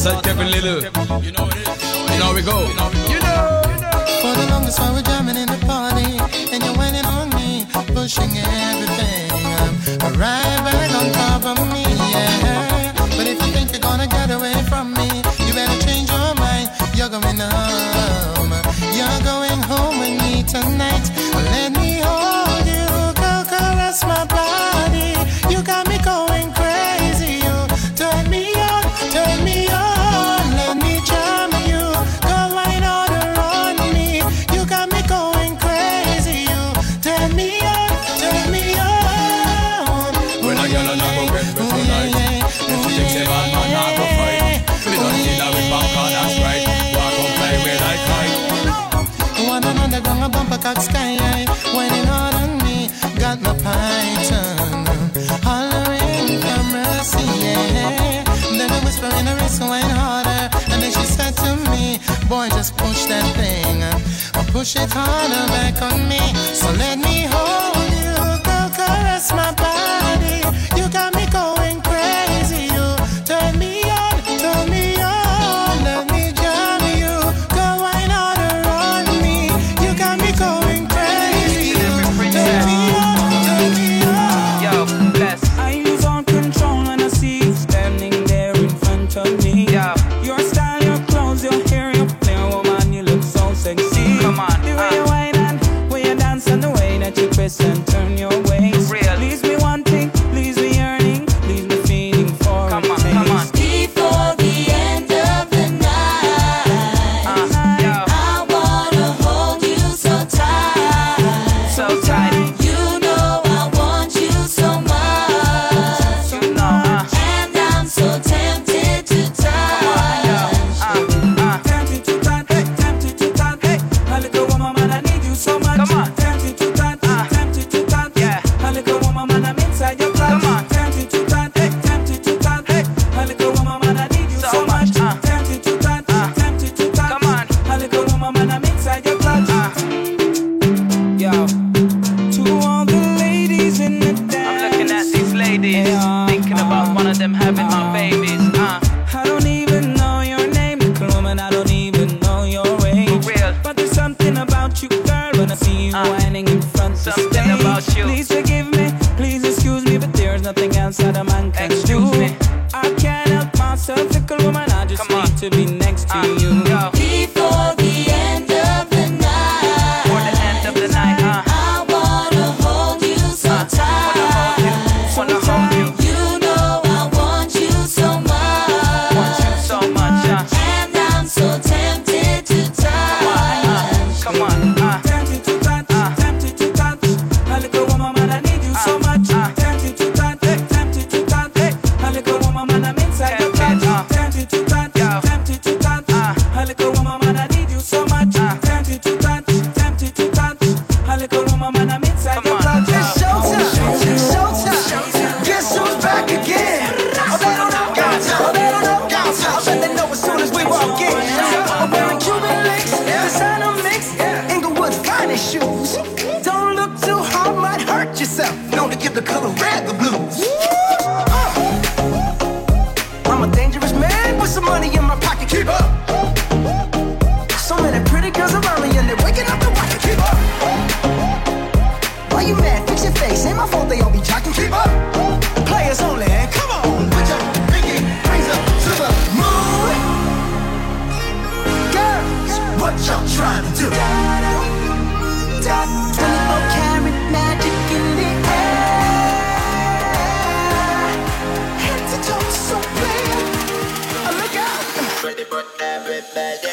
alongside Kevin Lillard. You know it is. And now we go. You know. For the longest while we're jamming in the party, and you're waiting on me, pushing everything. I'm right on top of me, yeah. But if you think you're gonna get away from me, you better change your mind. You're going home. You're going home with me tonight. Let me hold you, go caress my body. You got me going crazy. You turn me on, turn me on. Let me charm you, go wine order on me. You got me going crazy. You turn me on, turn me on. When I get on, I go get with tonight. If you think say man, man, I go fight. We don't see that we back on us right. Walk on play with I fight. One another gonna bump a cock sky high. Waiting hard on me, got my python. Hollering for mercy, yeah. Then I whisper in her wrist, went harder. And then she said to me, boy, just push that thing. Or push it harder back on me. So let me hold you, girl, caress my body. You got me going crazy, you turn me on, turn me on. Let me jam you, go wine harder on me. You got me going crazy, you turn me on, turn me on. Yo, bless. I lose all control when I see you standing there in front of me. Yeah. Your style, your clothes, your hair, your player woman, you look so sexy. Come on, the way you wine and way you dance and the way that you twist and turn your waist. Real. Leaves me wanting, leaves me yearning, leaves me feeling for a taste. Come on. Before the end of the night, Yo, I wanna hold you so tight. so tight. You know I want you so much, So no, and I'm so tempted to touch. Tempted to touch, tempted to touch. My little woman, man, I need you so much. Come on. Tempted to touch, tempted to touch. Yeah. My little woman, man, I'm inside your clutch. Come on. Tempted to touch, tempted to touch. My little woman, man, I need you so much. Tempted to touch, tempted to touch. Come on. My little woman, man, I'm inside your clutch. Yo, to all the ladies in the dance, I'm looking at these ladies, thinking about one of them having my babies. I don't even know your name, little woman. I don't even know your age. For real. But there's something about you, girl. When I see you whining in front of the Something stage. about you. Please forgive me, please excuse me, but there's nothing else that a man can Excuse do. me. I can't help myself, little woman. I just Come on. need to be next to you. Yo, Before the end of the night, for the end of the night, I wanna hold you so tight. Wanna hold you, You know I want you so want much, you so much. and I'm so tempted to touch. Come on, Tempted to touch, tempted to touch. My little woman, man, I need you so much. Tempted to touch, tempted to touch. My little woman, man, I'm inside your clutch. Tempted to touch, Yeah. tempted to touch. My little woman, man, I need you so much. Tempted to touch, tempted to touch. My little woman, man, I'm inside your clutch. It's showtime, it's showtime. Guess who's back again? Oh, they don't know Gaza. Oh, they don't know Gaza. I bet they know as soon as we walk in. I'm wearing Cuban links, designer mix, Inglewood's finest shoes. Don't look too hard, might hurt yourself. Known to give the color red the blues. I'm a dangerous man with some money in my pocket. Keep up. So many pretty girls around me and they're waking up the watch. Keep up. Why you mad? Fix your face. Ain't my fault they all be jocking. Keep up. Players only. Come on. Put your pinky razor to the moon. Girls, what y'all trying to do? 24-karat magic in the air. Head to toe so clear. Oh, look out. Ready for everybody.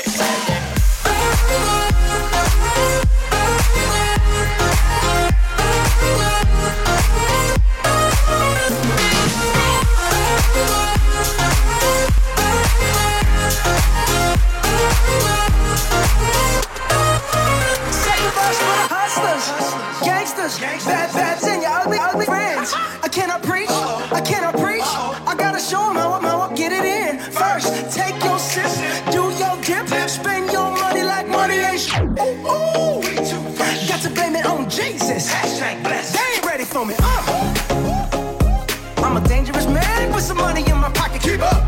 Gangsters, bad babs and your ugly friends. I cannot preach, I cannot preach. I gotta show them how I get it in. First, take your sip, do your dip, spend your money like money ain't shit. Ooh, got to blame it on Jesus. They ain't ready for me. I'm a dangerous man with some money in my pocket. Keep up.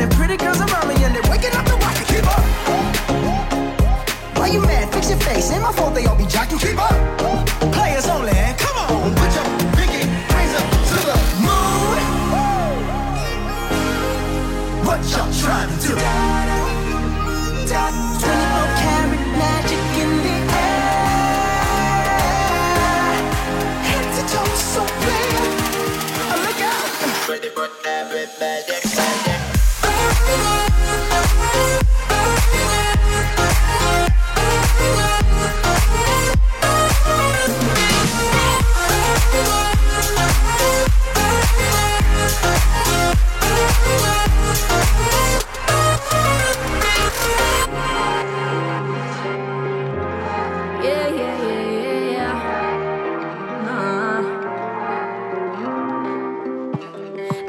and the pretty girls around me and they're waking up the rocket. Keep up. Why you mad? Fix your face. Ain't my fault they all be jocking. Keep up. Players only. Come on, put your pinky rings up to the moon. What y'all trying to do? Da, da, da. 24 karat magic in the air. Head to toe so big. Look out. Ready for everybody.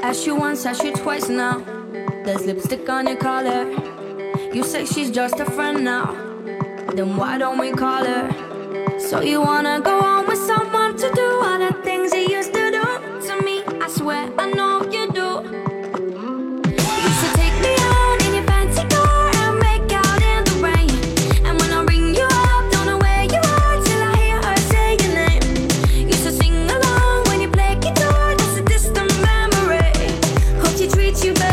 Asked you once, asked you twice now. There's lipstick on your collar. You say she's just a friend now. Then why don't we call her? So you wanna go on with someone to do all the things you used to do to me. I swear I know you do. You used to take me on in your fancy car and make out in the rain. And when I ring you up, don't know where you are till I hear her say your name. You used to sing along when you play guitar. That's a distant memory. Hope she treats you better.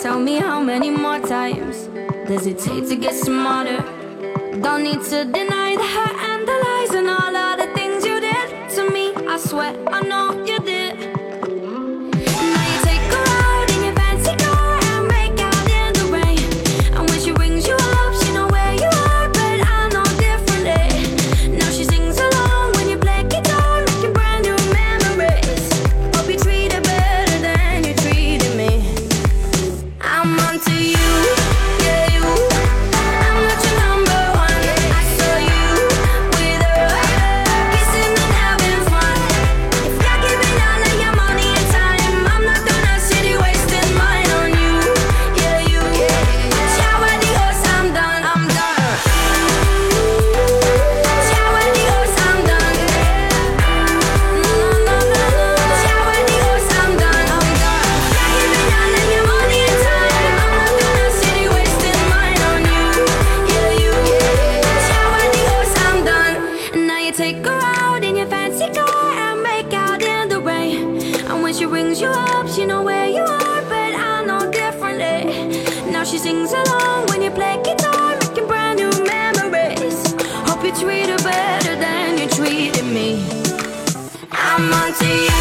Tell me how many more times does it take to get smarter? Don't need to deny the hurt and the lies and all of the things you did to me. I swear I know you did. Now you take her out in your fancy car and make out in the rain. And when she rings you up, she know where you are, but I know differently. Now she sings along when you play guitar, making brand new memories. Hope you treat her better than you treated me. I'm onto you.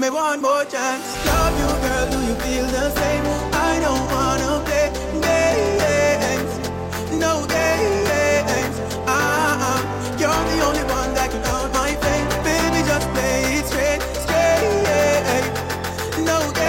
give me one more chance. Love you, girl, do you feel the same? I don't wanna play games, no games. You're the only one that can count my fame. Baby, just play it straight, straight, no games.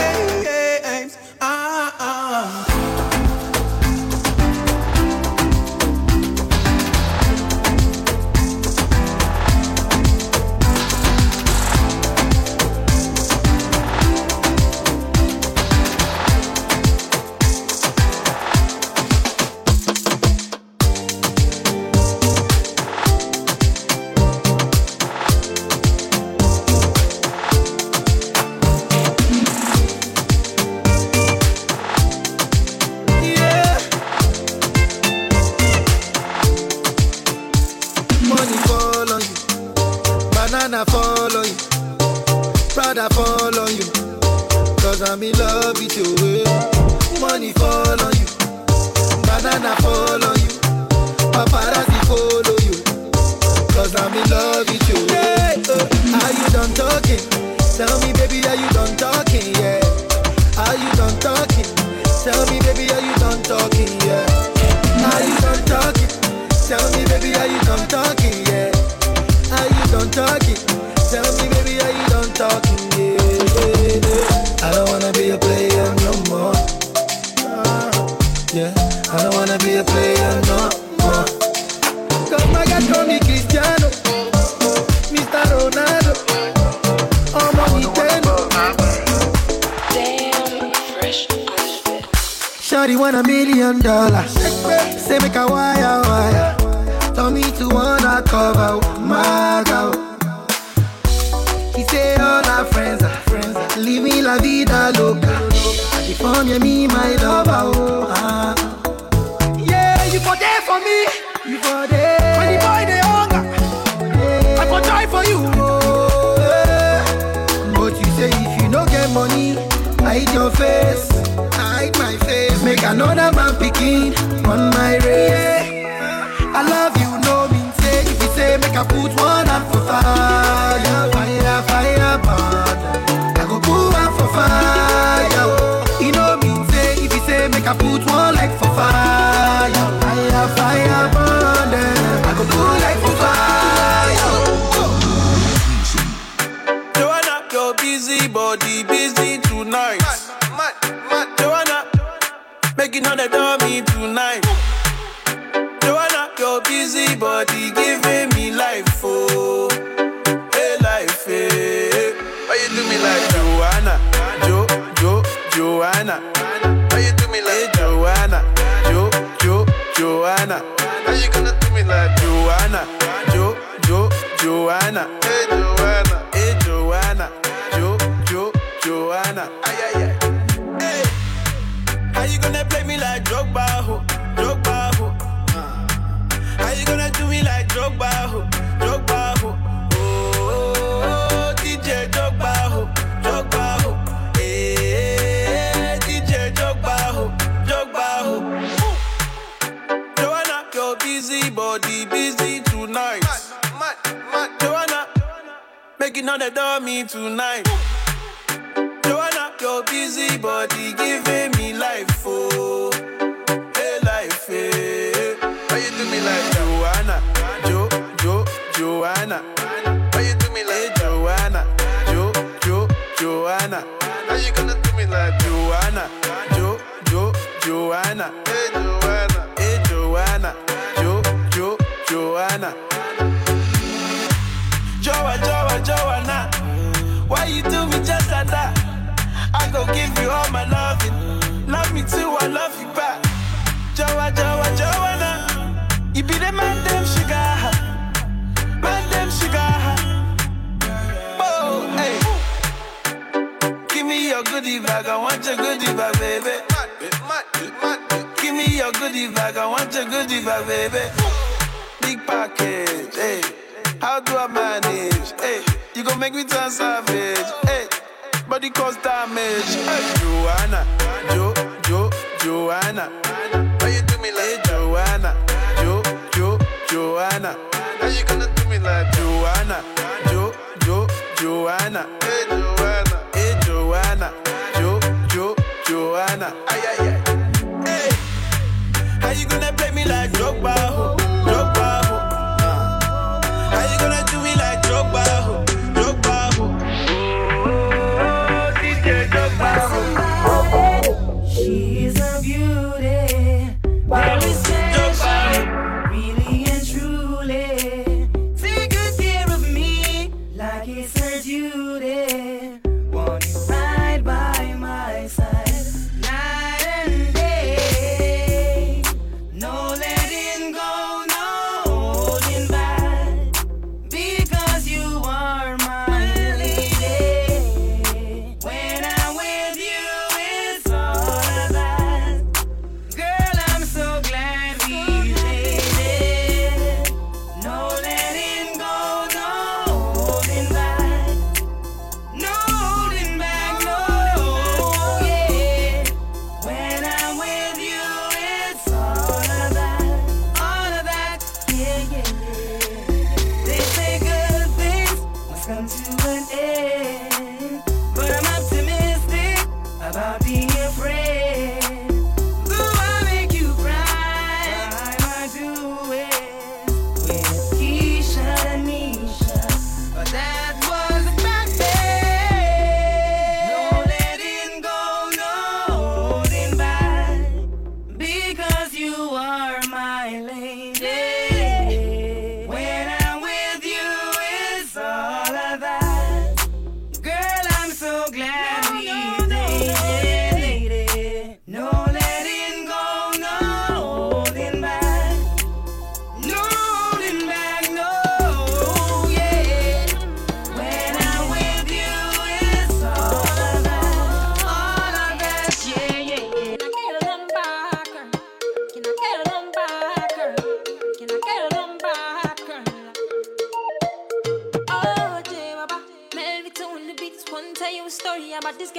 Joanna, hey Joanna.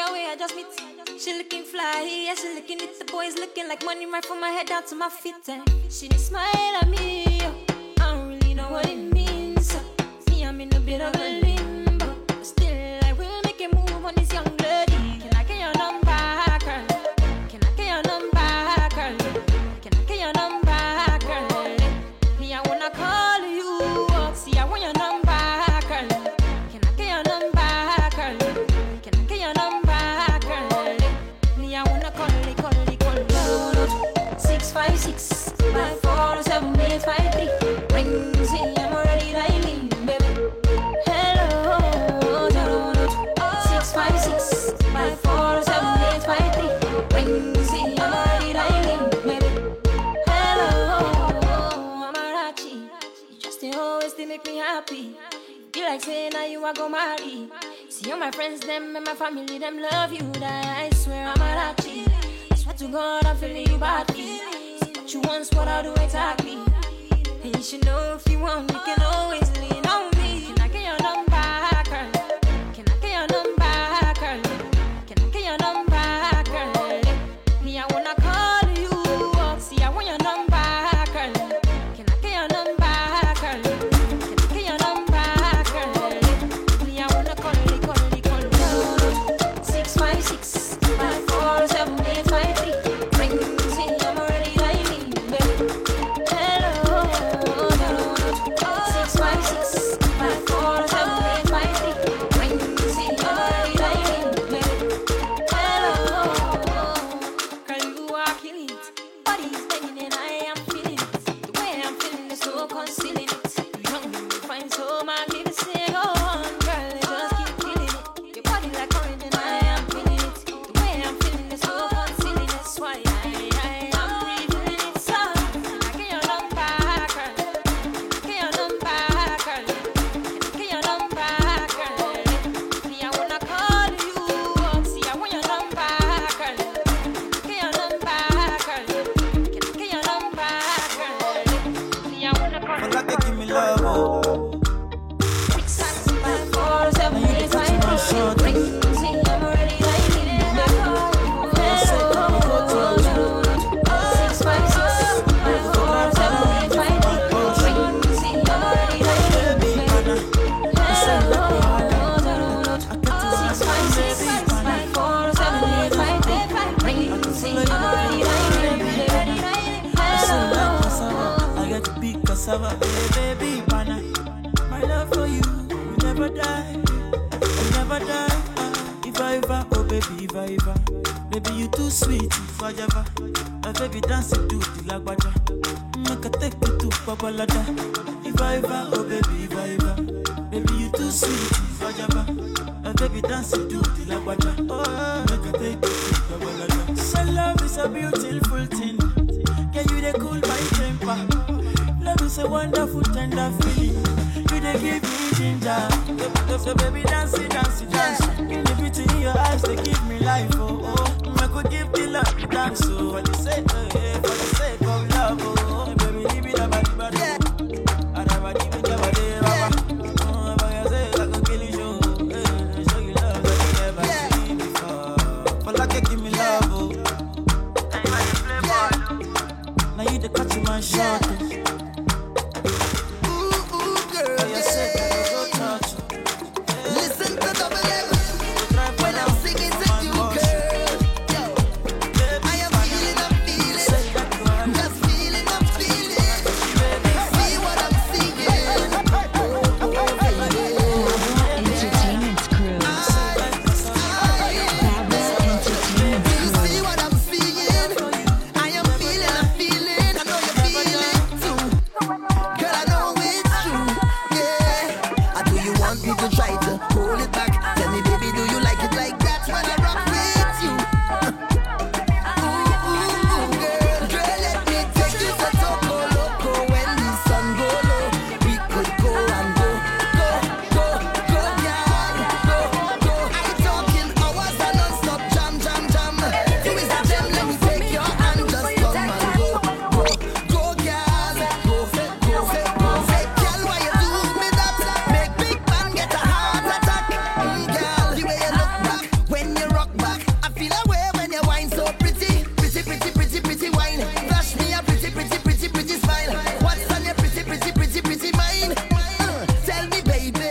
away, I just meet. She looking fly, yeah, she looking lit. The boys looking like money right from my head down to my feet. And she didn't smile at me, I don't really know what it means. So, see, I'm in a bit of a limbo. Still, I will make a move on this young lady. Can I get your number, girl? Can I get your number, girl? Can I get your number, girl? Me, I wanna call you. See, I want your number. Like saying now you are go marry. See all my friends, them and my family, them love you. That I swear I'm a cheat. I swear to God I'm feeling you badly. See what you want, what I do exactly. And you should know if you want, you can always lean on me. Can I get your number, girl? Can I get your number, girl? Can I get your number, girl? Me, I wanna call you. See, I want your number, girl. Can I get your number, girl? back. I feel away when you wine so pretty. Pretty, pretty, pretty, pretty wine. Flash me a pretty, pretty, pretty, pretty smile. What's on your pretty, pretty, pretty, pretty mind? Tell me, baby.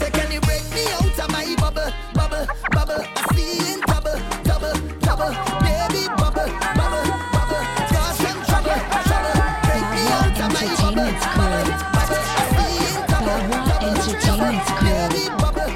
So can you break me out of my bubble, bubble, bubble? I see in trouble, trouble, trouble. Baby, bubble, bubble, bubble. Cause I'm trouble, trouble. Break me out of my bubble, bubble, bubble. I see in trouble, trouble, trouble. Baby, bubble, bubble.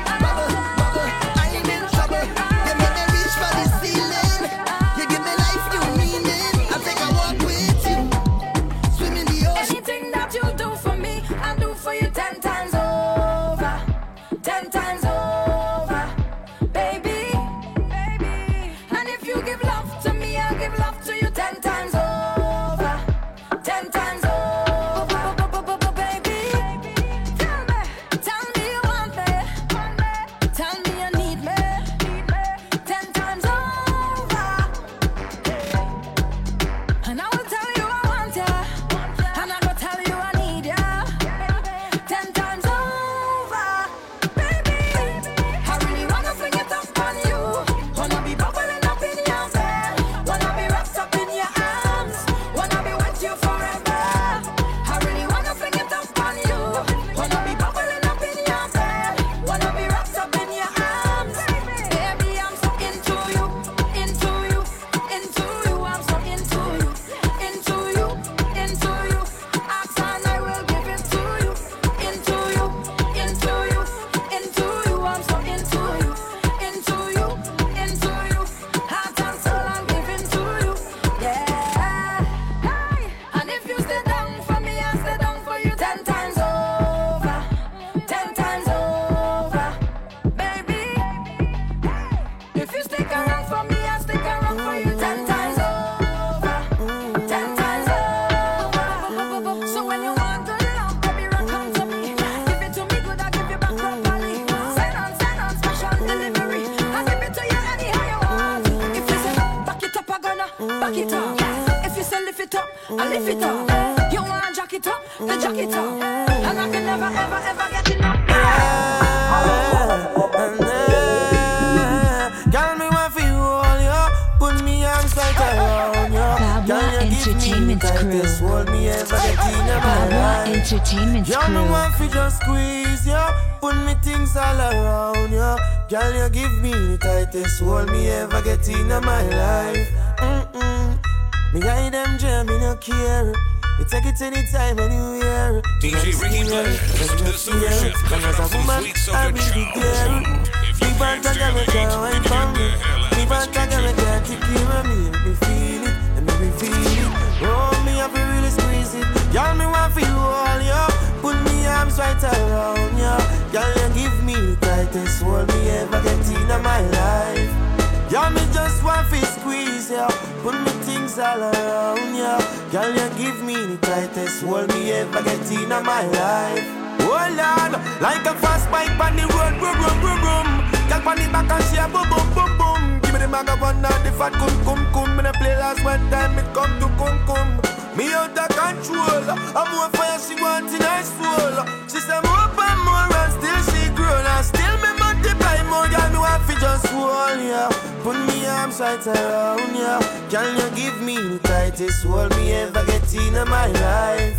My life,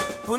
please,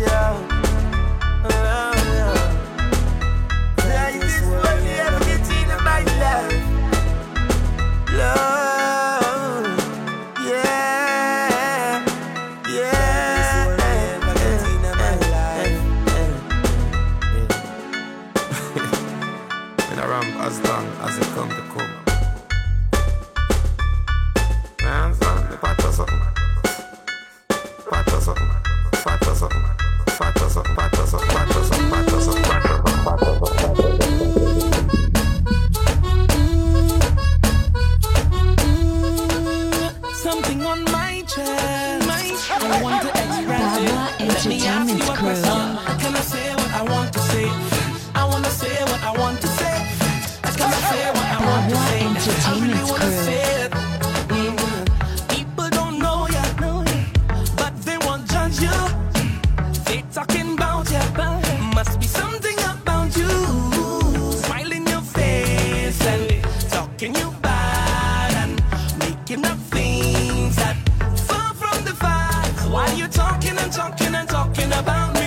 yeah. as long as it come to come. Man, son, the pot or something. Pot or something. Pot or something. Pot or something. Pot or something. Pot or something. Pot or something. Pot or something. Pot or something. Something on my chest. I want to express it. Let me ask you a question. Can I say what I want to say? I want to say what I want to say. Can I say what I want to say? I really want to say it. People don't know you, but they won't judge you. They talking about you, but must be something about you. Smiling your face and talking you bad and making up. You're talking and talking about me.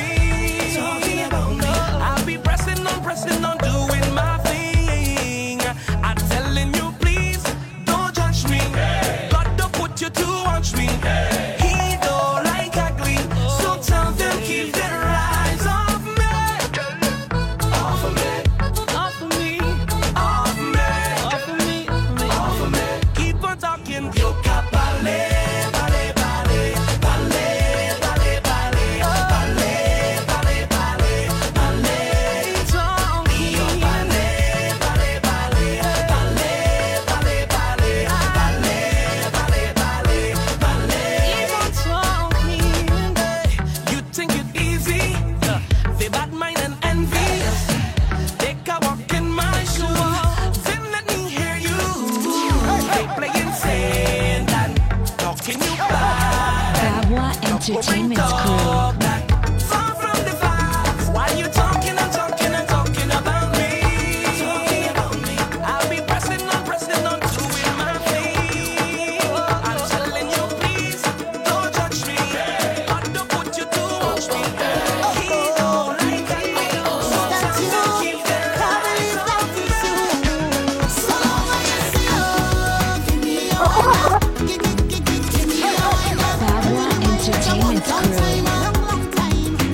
Talking about me. I'll be pressing on, doing my thing. I'm telling you, please, don't judge me. Hey. God don't put you to watch me. Hey. He don't like ugly, so tell them keep their eyes off me. Off of me. Off of me. Off of me. Off of me. Off of me. Keep on talking, you capable. Entertainment's cool. Far from the facts. Why you talking and talking and talking about me? Talking about me. I'll be pressing on, doing my thing. I'm telling you, please, don't judge me. God don't put you to watch me. He don't like me. So that's you. Probably that's you. So I say, oh, give me your, give me your. Entertainment's crew.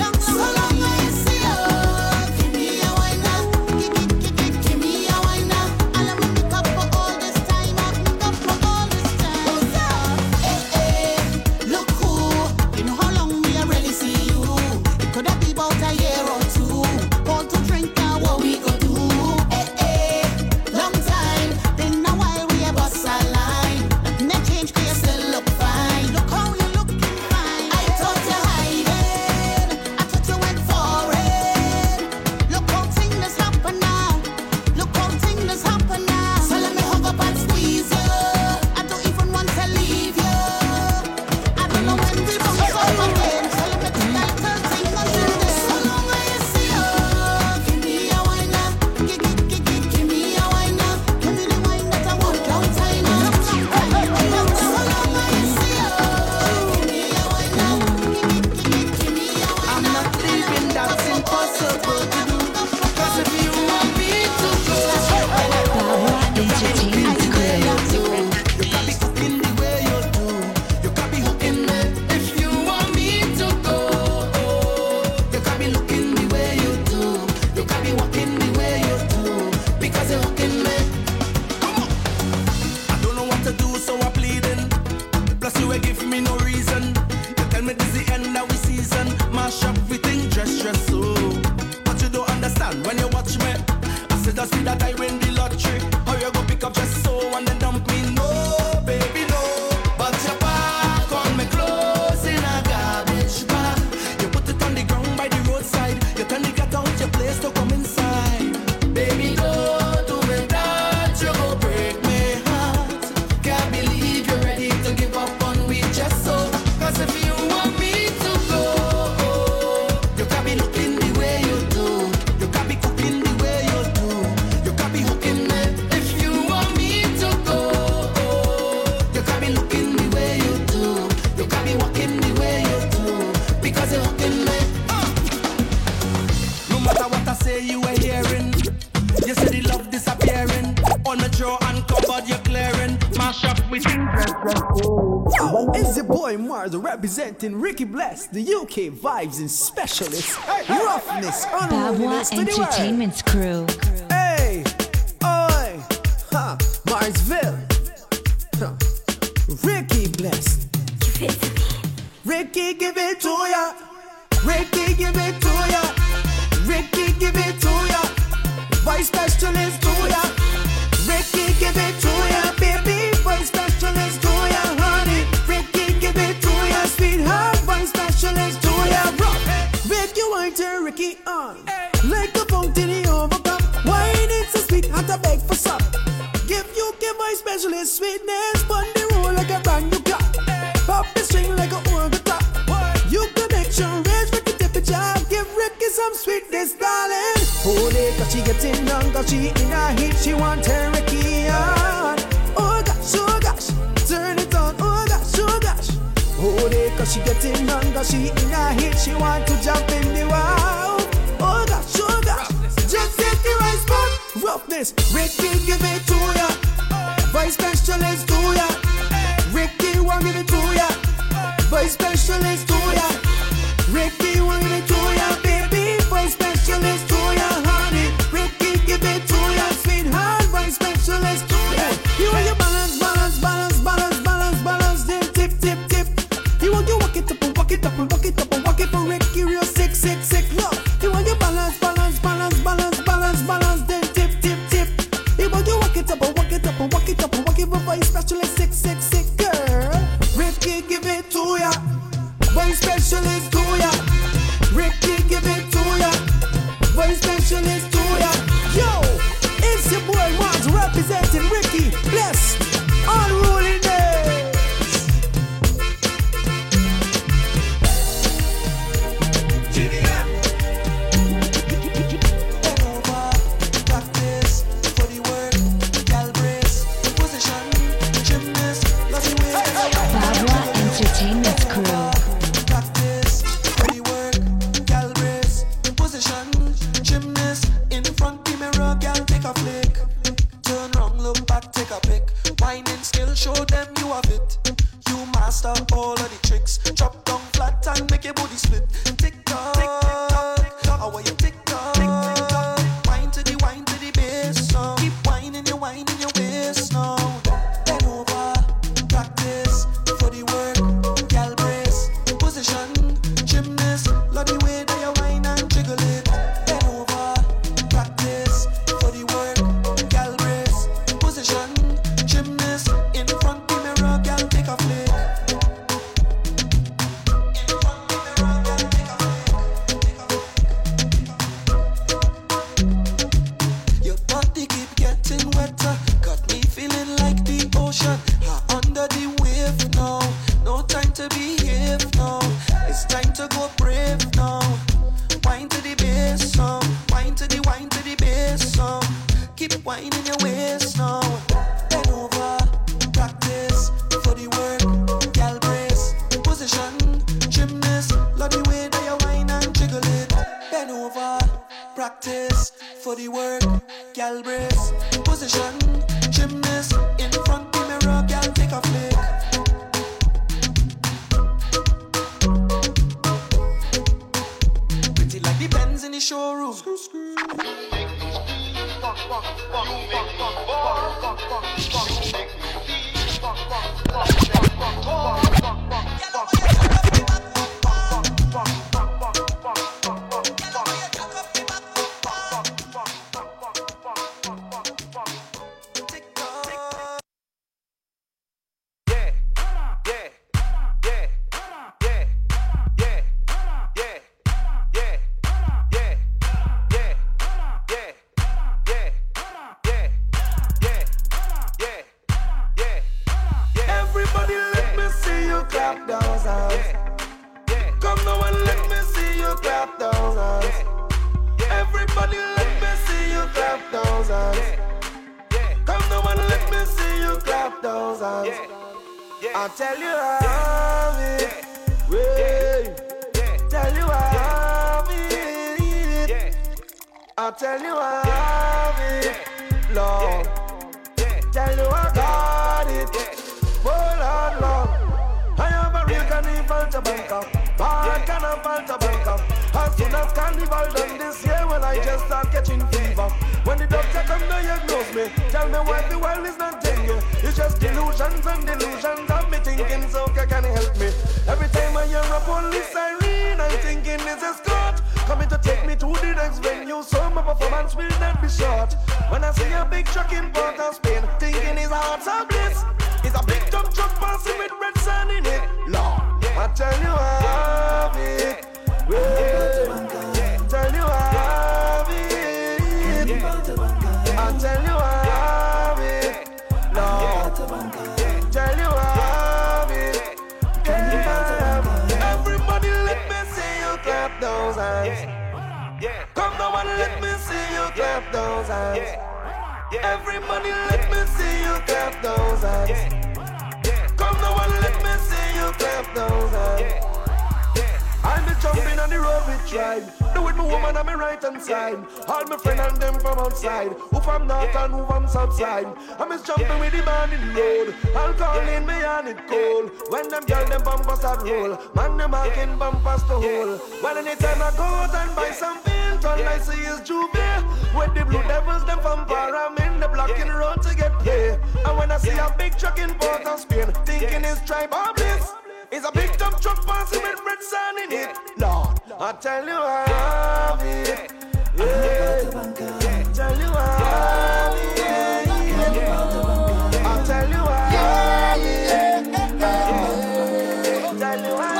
Representing Ricky Bless, the UK vibes and specialists, roughness, BABWAH Entertainment's crew. Hey, oh. Niceville. Huh. Ricky blessed. Give it to me. Ricky, give it to ya. Ricky, give it to ya. Ricky, give it to ya. Voice specialist to ya. Ricky, give it to ya, baby. Voice specialist to ya, honey. Ricky, give it to ya, sweetheart. Voice specialist to ya, rock. Ricky, wine turn Ricky on. Like a fountain in the overcome. Wine is so sweet, hot to beg for some. Give my specialist sweetness. Bun the roll like a brand new car. Pop the string like a old guitar. You connection rich, Ricky tip it job. Give Ricky some sweetness, darling. Hold it, cause she getting young. Cause she in a heat, she want her Ricky on. Oh gosh, turn it on. Oh gosh, hold it, cause she getting young. Cause she in a heat, she want to jump in the wow. Oh gosh, just hit the right spot. Roughness, Ricky give it to ya. Voice specialist to ya. Ricky won't give it to ya. Voice specialist to ya. Ricky won't give it to ya, baby. Voice specialist to ya, honey. Ricky give it to ya, sweetheart. Voice specialist to ya. You want your balance, balance, balance, balance, balance, balance. Tip, tip, tip, tip. You want your walk it up and walk it up and walk it up and walk it for Ricky real sick, sick, sick. Look, you want your balance, balance, balance, balance, balance, balance. Then tip, tip, tip. You want your walk it up and walk it up and walk it up and walk it with voice specialist, sick, sick, sick girl. Ricky, give it to ya. Voice specialist, to ya. Ricky, give it to ya. Voice specialist, to ya. Yo, it's your boy Mars representing Ricky Bless. Unruly day. Tell me why the world is not telling you. is good. Coming to take me to the next venue, so my performance will not be short. When I see a big truck in Port of Spain, thinking his heart's a bliss. It's a big dump truck passing with red sun in it. Lord, I tell you I have it. Tell you I have it. I tell you I have it. Lord, tell you I have it. Yeah. Everybody let me see you clap those hands. Come now and let me see you clap those hands. Yeah. Everybody let me see you clap those hands. Yeah. Come now and let me see you clap those hands. I'm the jumping on the road with tribe. Do with my woman on my right hand side. All my friends and them from outside. Who from north and who from south side. I'm just jumping with the man in the road. Alcohol in me and it cold. When them girl them bumpers that roll. Man them hacking bumpers to hold. Well anytime I go out and buy some beers, all I see is Jubilee. With the blue devils them from Param in the blocking road to get paid. And when I see a big truck in Port of Spain, thinking it's tribe or bliss. It's a big dump truck passing with red sun in it. Lord, I tell you I have it. Yeah. Tell you I have it. I tell you I have it. Tell you I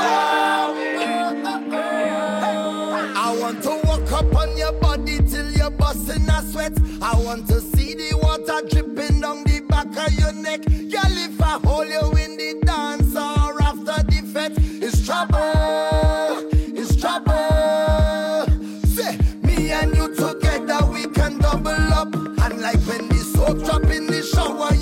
have it. I want to walk up on your body till you're busting a sweat. I want to see the water dripping down the back of your neck. Girl, if I hold you in the dance or after the fete, it's trouble, it's trouble. Say, me and you together we can double up. And like when the soap drop in the shower,